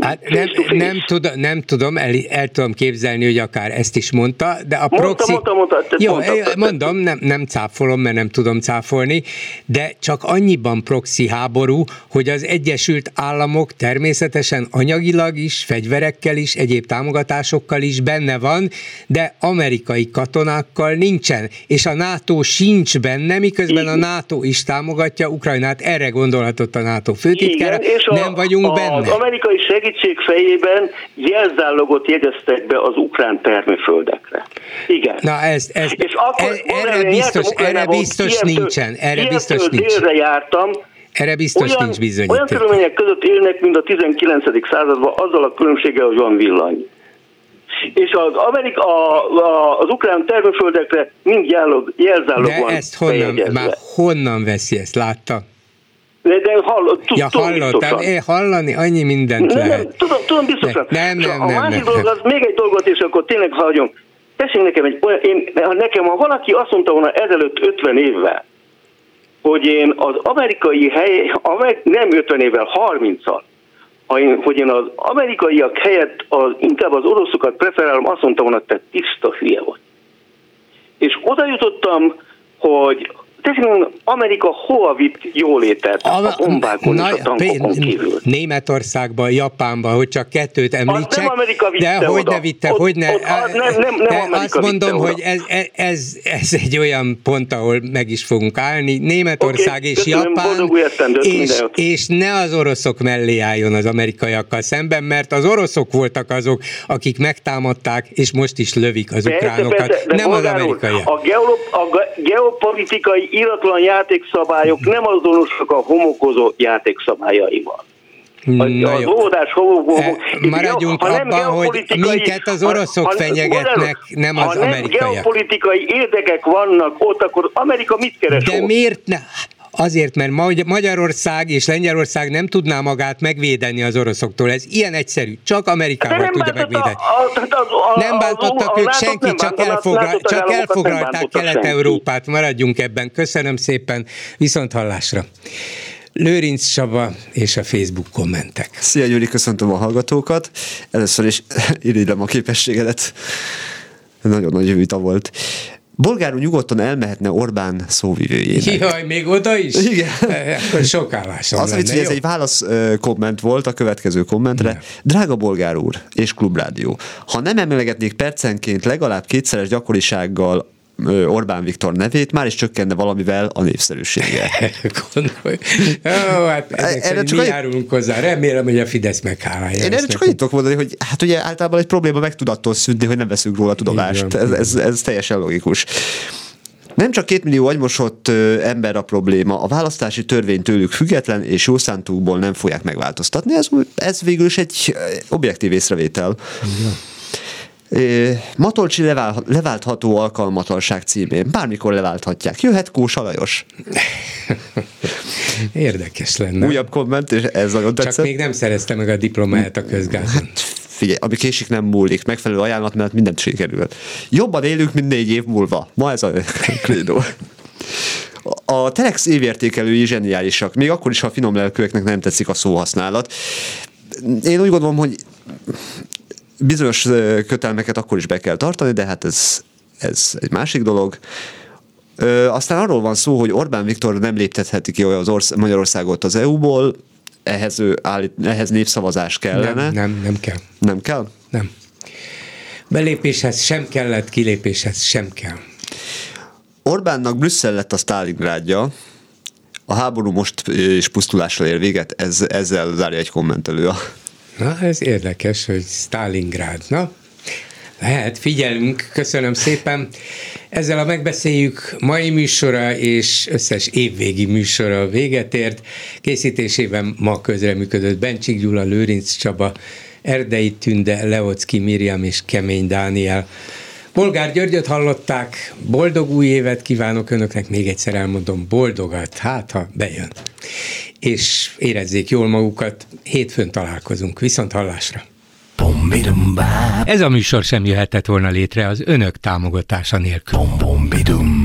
Hát nem, nem, tudom, nem tudom, el, el tudom képzelni, hogy akár ezt is mondta, de a proxy... Mondta, mondta, mondta. Jó, mondta. Mondom, nem, nem cáfolom, mert nem tudom cáfolni, de csak annyiban proxy háború, hogy az Egyesült Államok természetesen anyagilag is, fegyverekkel is, egyéb támogatásokkal is benne van, de amerikai katonákkal nincsen, és a NATO sincs benne, miközben a NATO is támogatja Ukrajnát, erre gondolhatott a NATO főtitkára, Igen, és a, nem vagyunk a, benne. Az amerikai segítség fejében jelzállogot jegyeztek be az ukrán termőföldekre. Igen. Na ez, ez, és akkor ez, erre, biztos, erre biztos nincsen. Erre biztos nincs. Délre jártam. Erre biztos olyan, nincs bizonyíték. Olyan körülmények között élnek, mint a tizenkilencedik században, azzal a különbséggel, hogy van villany. És az, Amerika, a, a, az ukrán termőföldekre mind jelzálog van. De ezt honnan, már honnan veszi, ezt látta? De, de hall, t- ja, hallottam, én hallani annyi mindent lehet. Nem, nem, tudom, tudom biztosan. Nem, nem, nem, a másik dolog, az még egy dolgot, és akkor tényleg hagyom. Tessék nekem egy olyan, én, nekem ha valaki azt mondta volna ezelőtt ötven évvel, hogy én az amerikai hely, nem ötven évvel, harminc-al, hogy én az amerikaiak helyett az, inkább az oroszokat preferálom, azt mondta volna, te tiszta hülye vagy. És oda jutottam, hogy tessék, Amerika hova vitt jólétet a bombákon és a tankokon kívül? Németországban, Japánban, hogy csak kettőt említsek. De hogy ne vitte, hogy ne. Azt mondom, hogy ez, ez, ez egy olyan pont, ahol meg is fogunk állni. Németország okay, és köszönöm, Japán, és, és ne az oroszok mellé álljon az amerikaiakkal szemben, mert az oroszok voltak azok, akik megtámadták, és most is lövik az ukránokat. De, de, de, de nem az amerikaiak. A, geolop, a geopolitikai iratlan játékszabályok nem azonosak a homokozó játékszabályaival. Az óvodás homokó... Maradjunk abban, hogy minket az oroszok ha, fenyegetnek, ha, nem az ha amerikaiak. Ha nem geopolitikai érdekek vannak ott, akkor Amerika mit keres? De ott? Miért ne... Azért, mert Magyarország és Lengyelország nem tudná magát megvédeni az oroszoktól. Ez ilyen egyszerű. Csak Amerikával tudja megvédeni. Nem bántottak ők senkit, csak, elfoglal, csak elfoglalták Kelet-Európát. Maradjunk ebben. Köszönöm szépen. Viszont hallásra. Lőrinc Csaba és a Facebook kommentek. Szia Gyuri, köszöntöm a hallgatókat. Először is irigylem a képességedet. Nagyon nagy vita volt. Bolgár úr nyugodtan elmehetne Orbán szóvivőjének. Jaj, még oda is? Igen. Akkor sok állásom lenne. Azt, hogy ez egy válasz komment volt a következő kommentre. Nem. Drága Bolgár úr és Klubrádió, ha nem emlegetnék percenként legalább kétszeres gyakorisággal Orbán Viktor nevét, már is csökkenne valamivel a népszerűsége. Gondolj. Ó, hát ezek mi járulunk hozzá. Remélem, hogy a Fidesz meghálálja. Én erre csak annyit tudok mondani, hogy hát ugye általában egy probléma meg tud attól szűnni, hogy nem veszünk róla tudomást. Ez, ez, ez teljesen logikus. Nem csak két millió agymosott ember a probléma, a választási törvény tőlük független, és jó szántukból nem fogják megváltoztatni. Ez, ez végül is egy objektív észrevétel. Igen. Matolcsi levál, leváltható alkalmatlanság címén. Bármikor leválthatják. Jöhet Kósa Lajos. Érdekes lenne. Újabb komment, és ez nagyon tetszett. Csak még nem szerezte meg a diplomáját a közgázon. Hát figyelj, ami késik nem múlik. Megfelelő ajánlat, mert mindent sikerül. Jobban élünk, mint négy év múlva. Ma ez a krédó. A Telex évértékelői zseniálisak. Még akkor is, ha a finom lelkőeknek nem tetszik a szóhasználat. Én úgy gondolom, hogy bizonyos kötelmeket akkor is be kell tartani, de hát ez, ez egy másik dolog. Ö, aztán arról van szó, hogy Orbán Viktor nem léptetheti ki az orsz- Magyarországot az é u-ból, ehhez, ő állít, ehhez népszavazás kellene. Nem, nem, nem kell. Nem kell? Nem. Belépéshez sem kellett, kilépéshez sem kell. Orbánnak Brüsszel lett a Sztálingrádja. A háború most is pusztulással ér véget, ez, ezzel zárja egy kommentelő a... Na, ez érdekes, hogy Sztálingrád. Na, lehet, figyelünk, köszönöm szépen. Ezzel a megbeszéljük mai műsora és összes évvégi műsora véget ért. Készítésében ma közreműködött Bencsik Gyula, Lőrinc Csaba, Erdei Tünde, Leocki Miriam és Kemény Dániel. Bolgár Györgyöt hallották, boldog új évet kívánok önöknek, még egyszer elmondom, boldogat, hát ha bejön. És érezzék jól magukat, hétfőn találkozunk, viszont hallásra. Ez a műsor sem jöhetett volna létre az önök támogatása nélkül.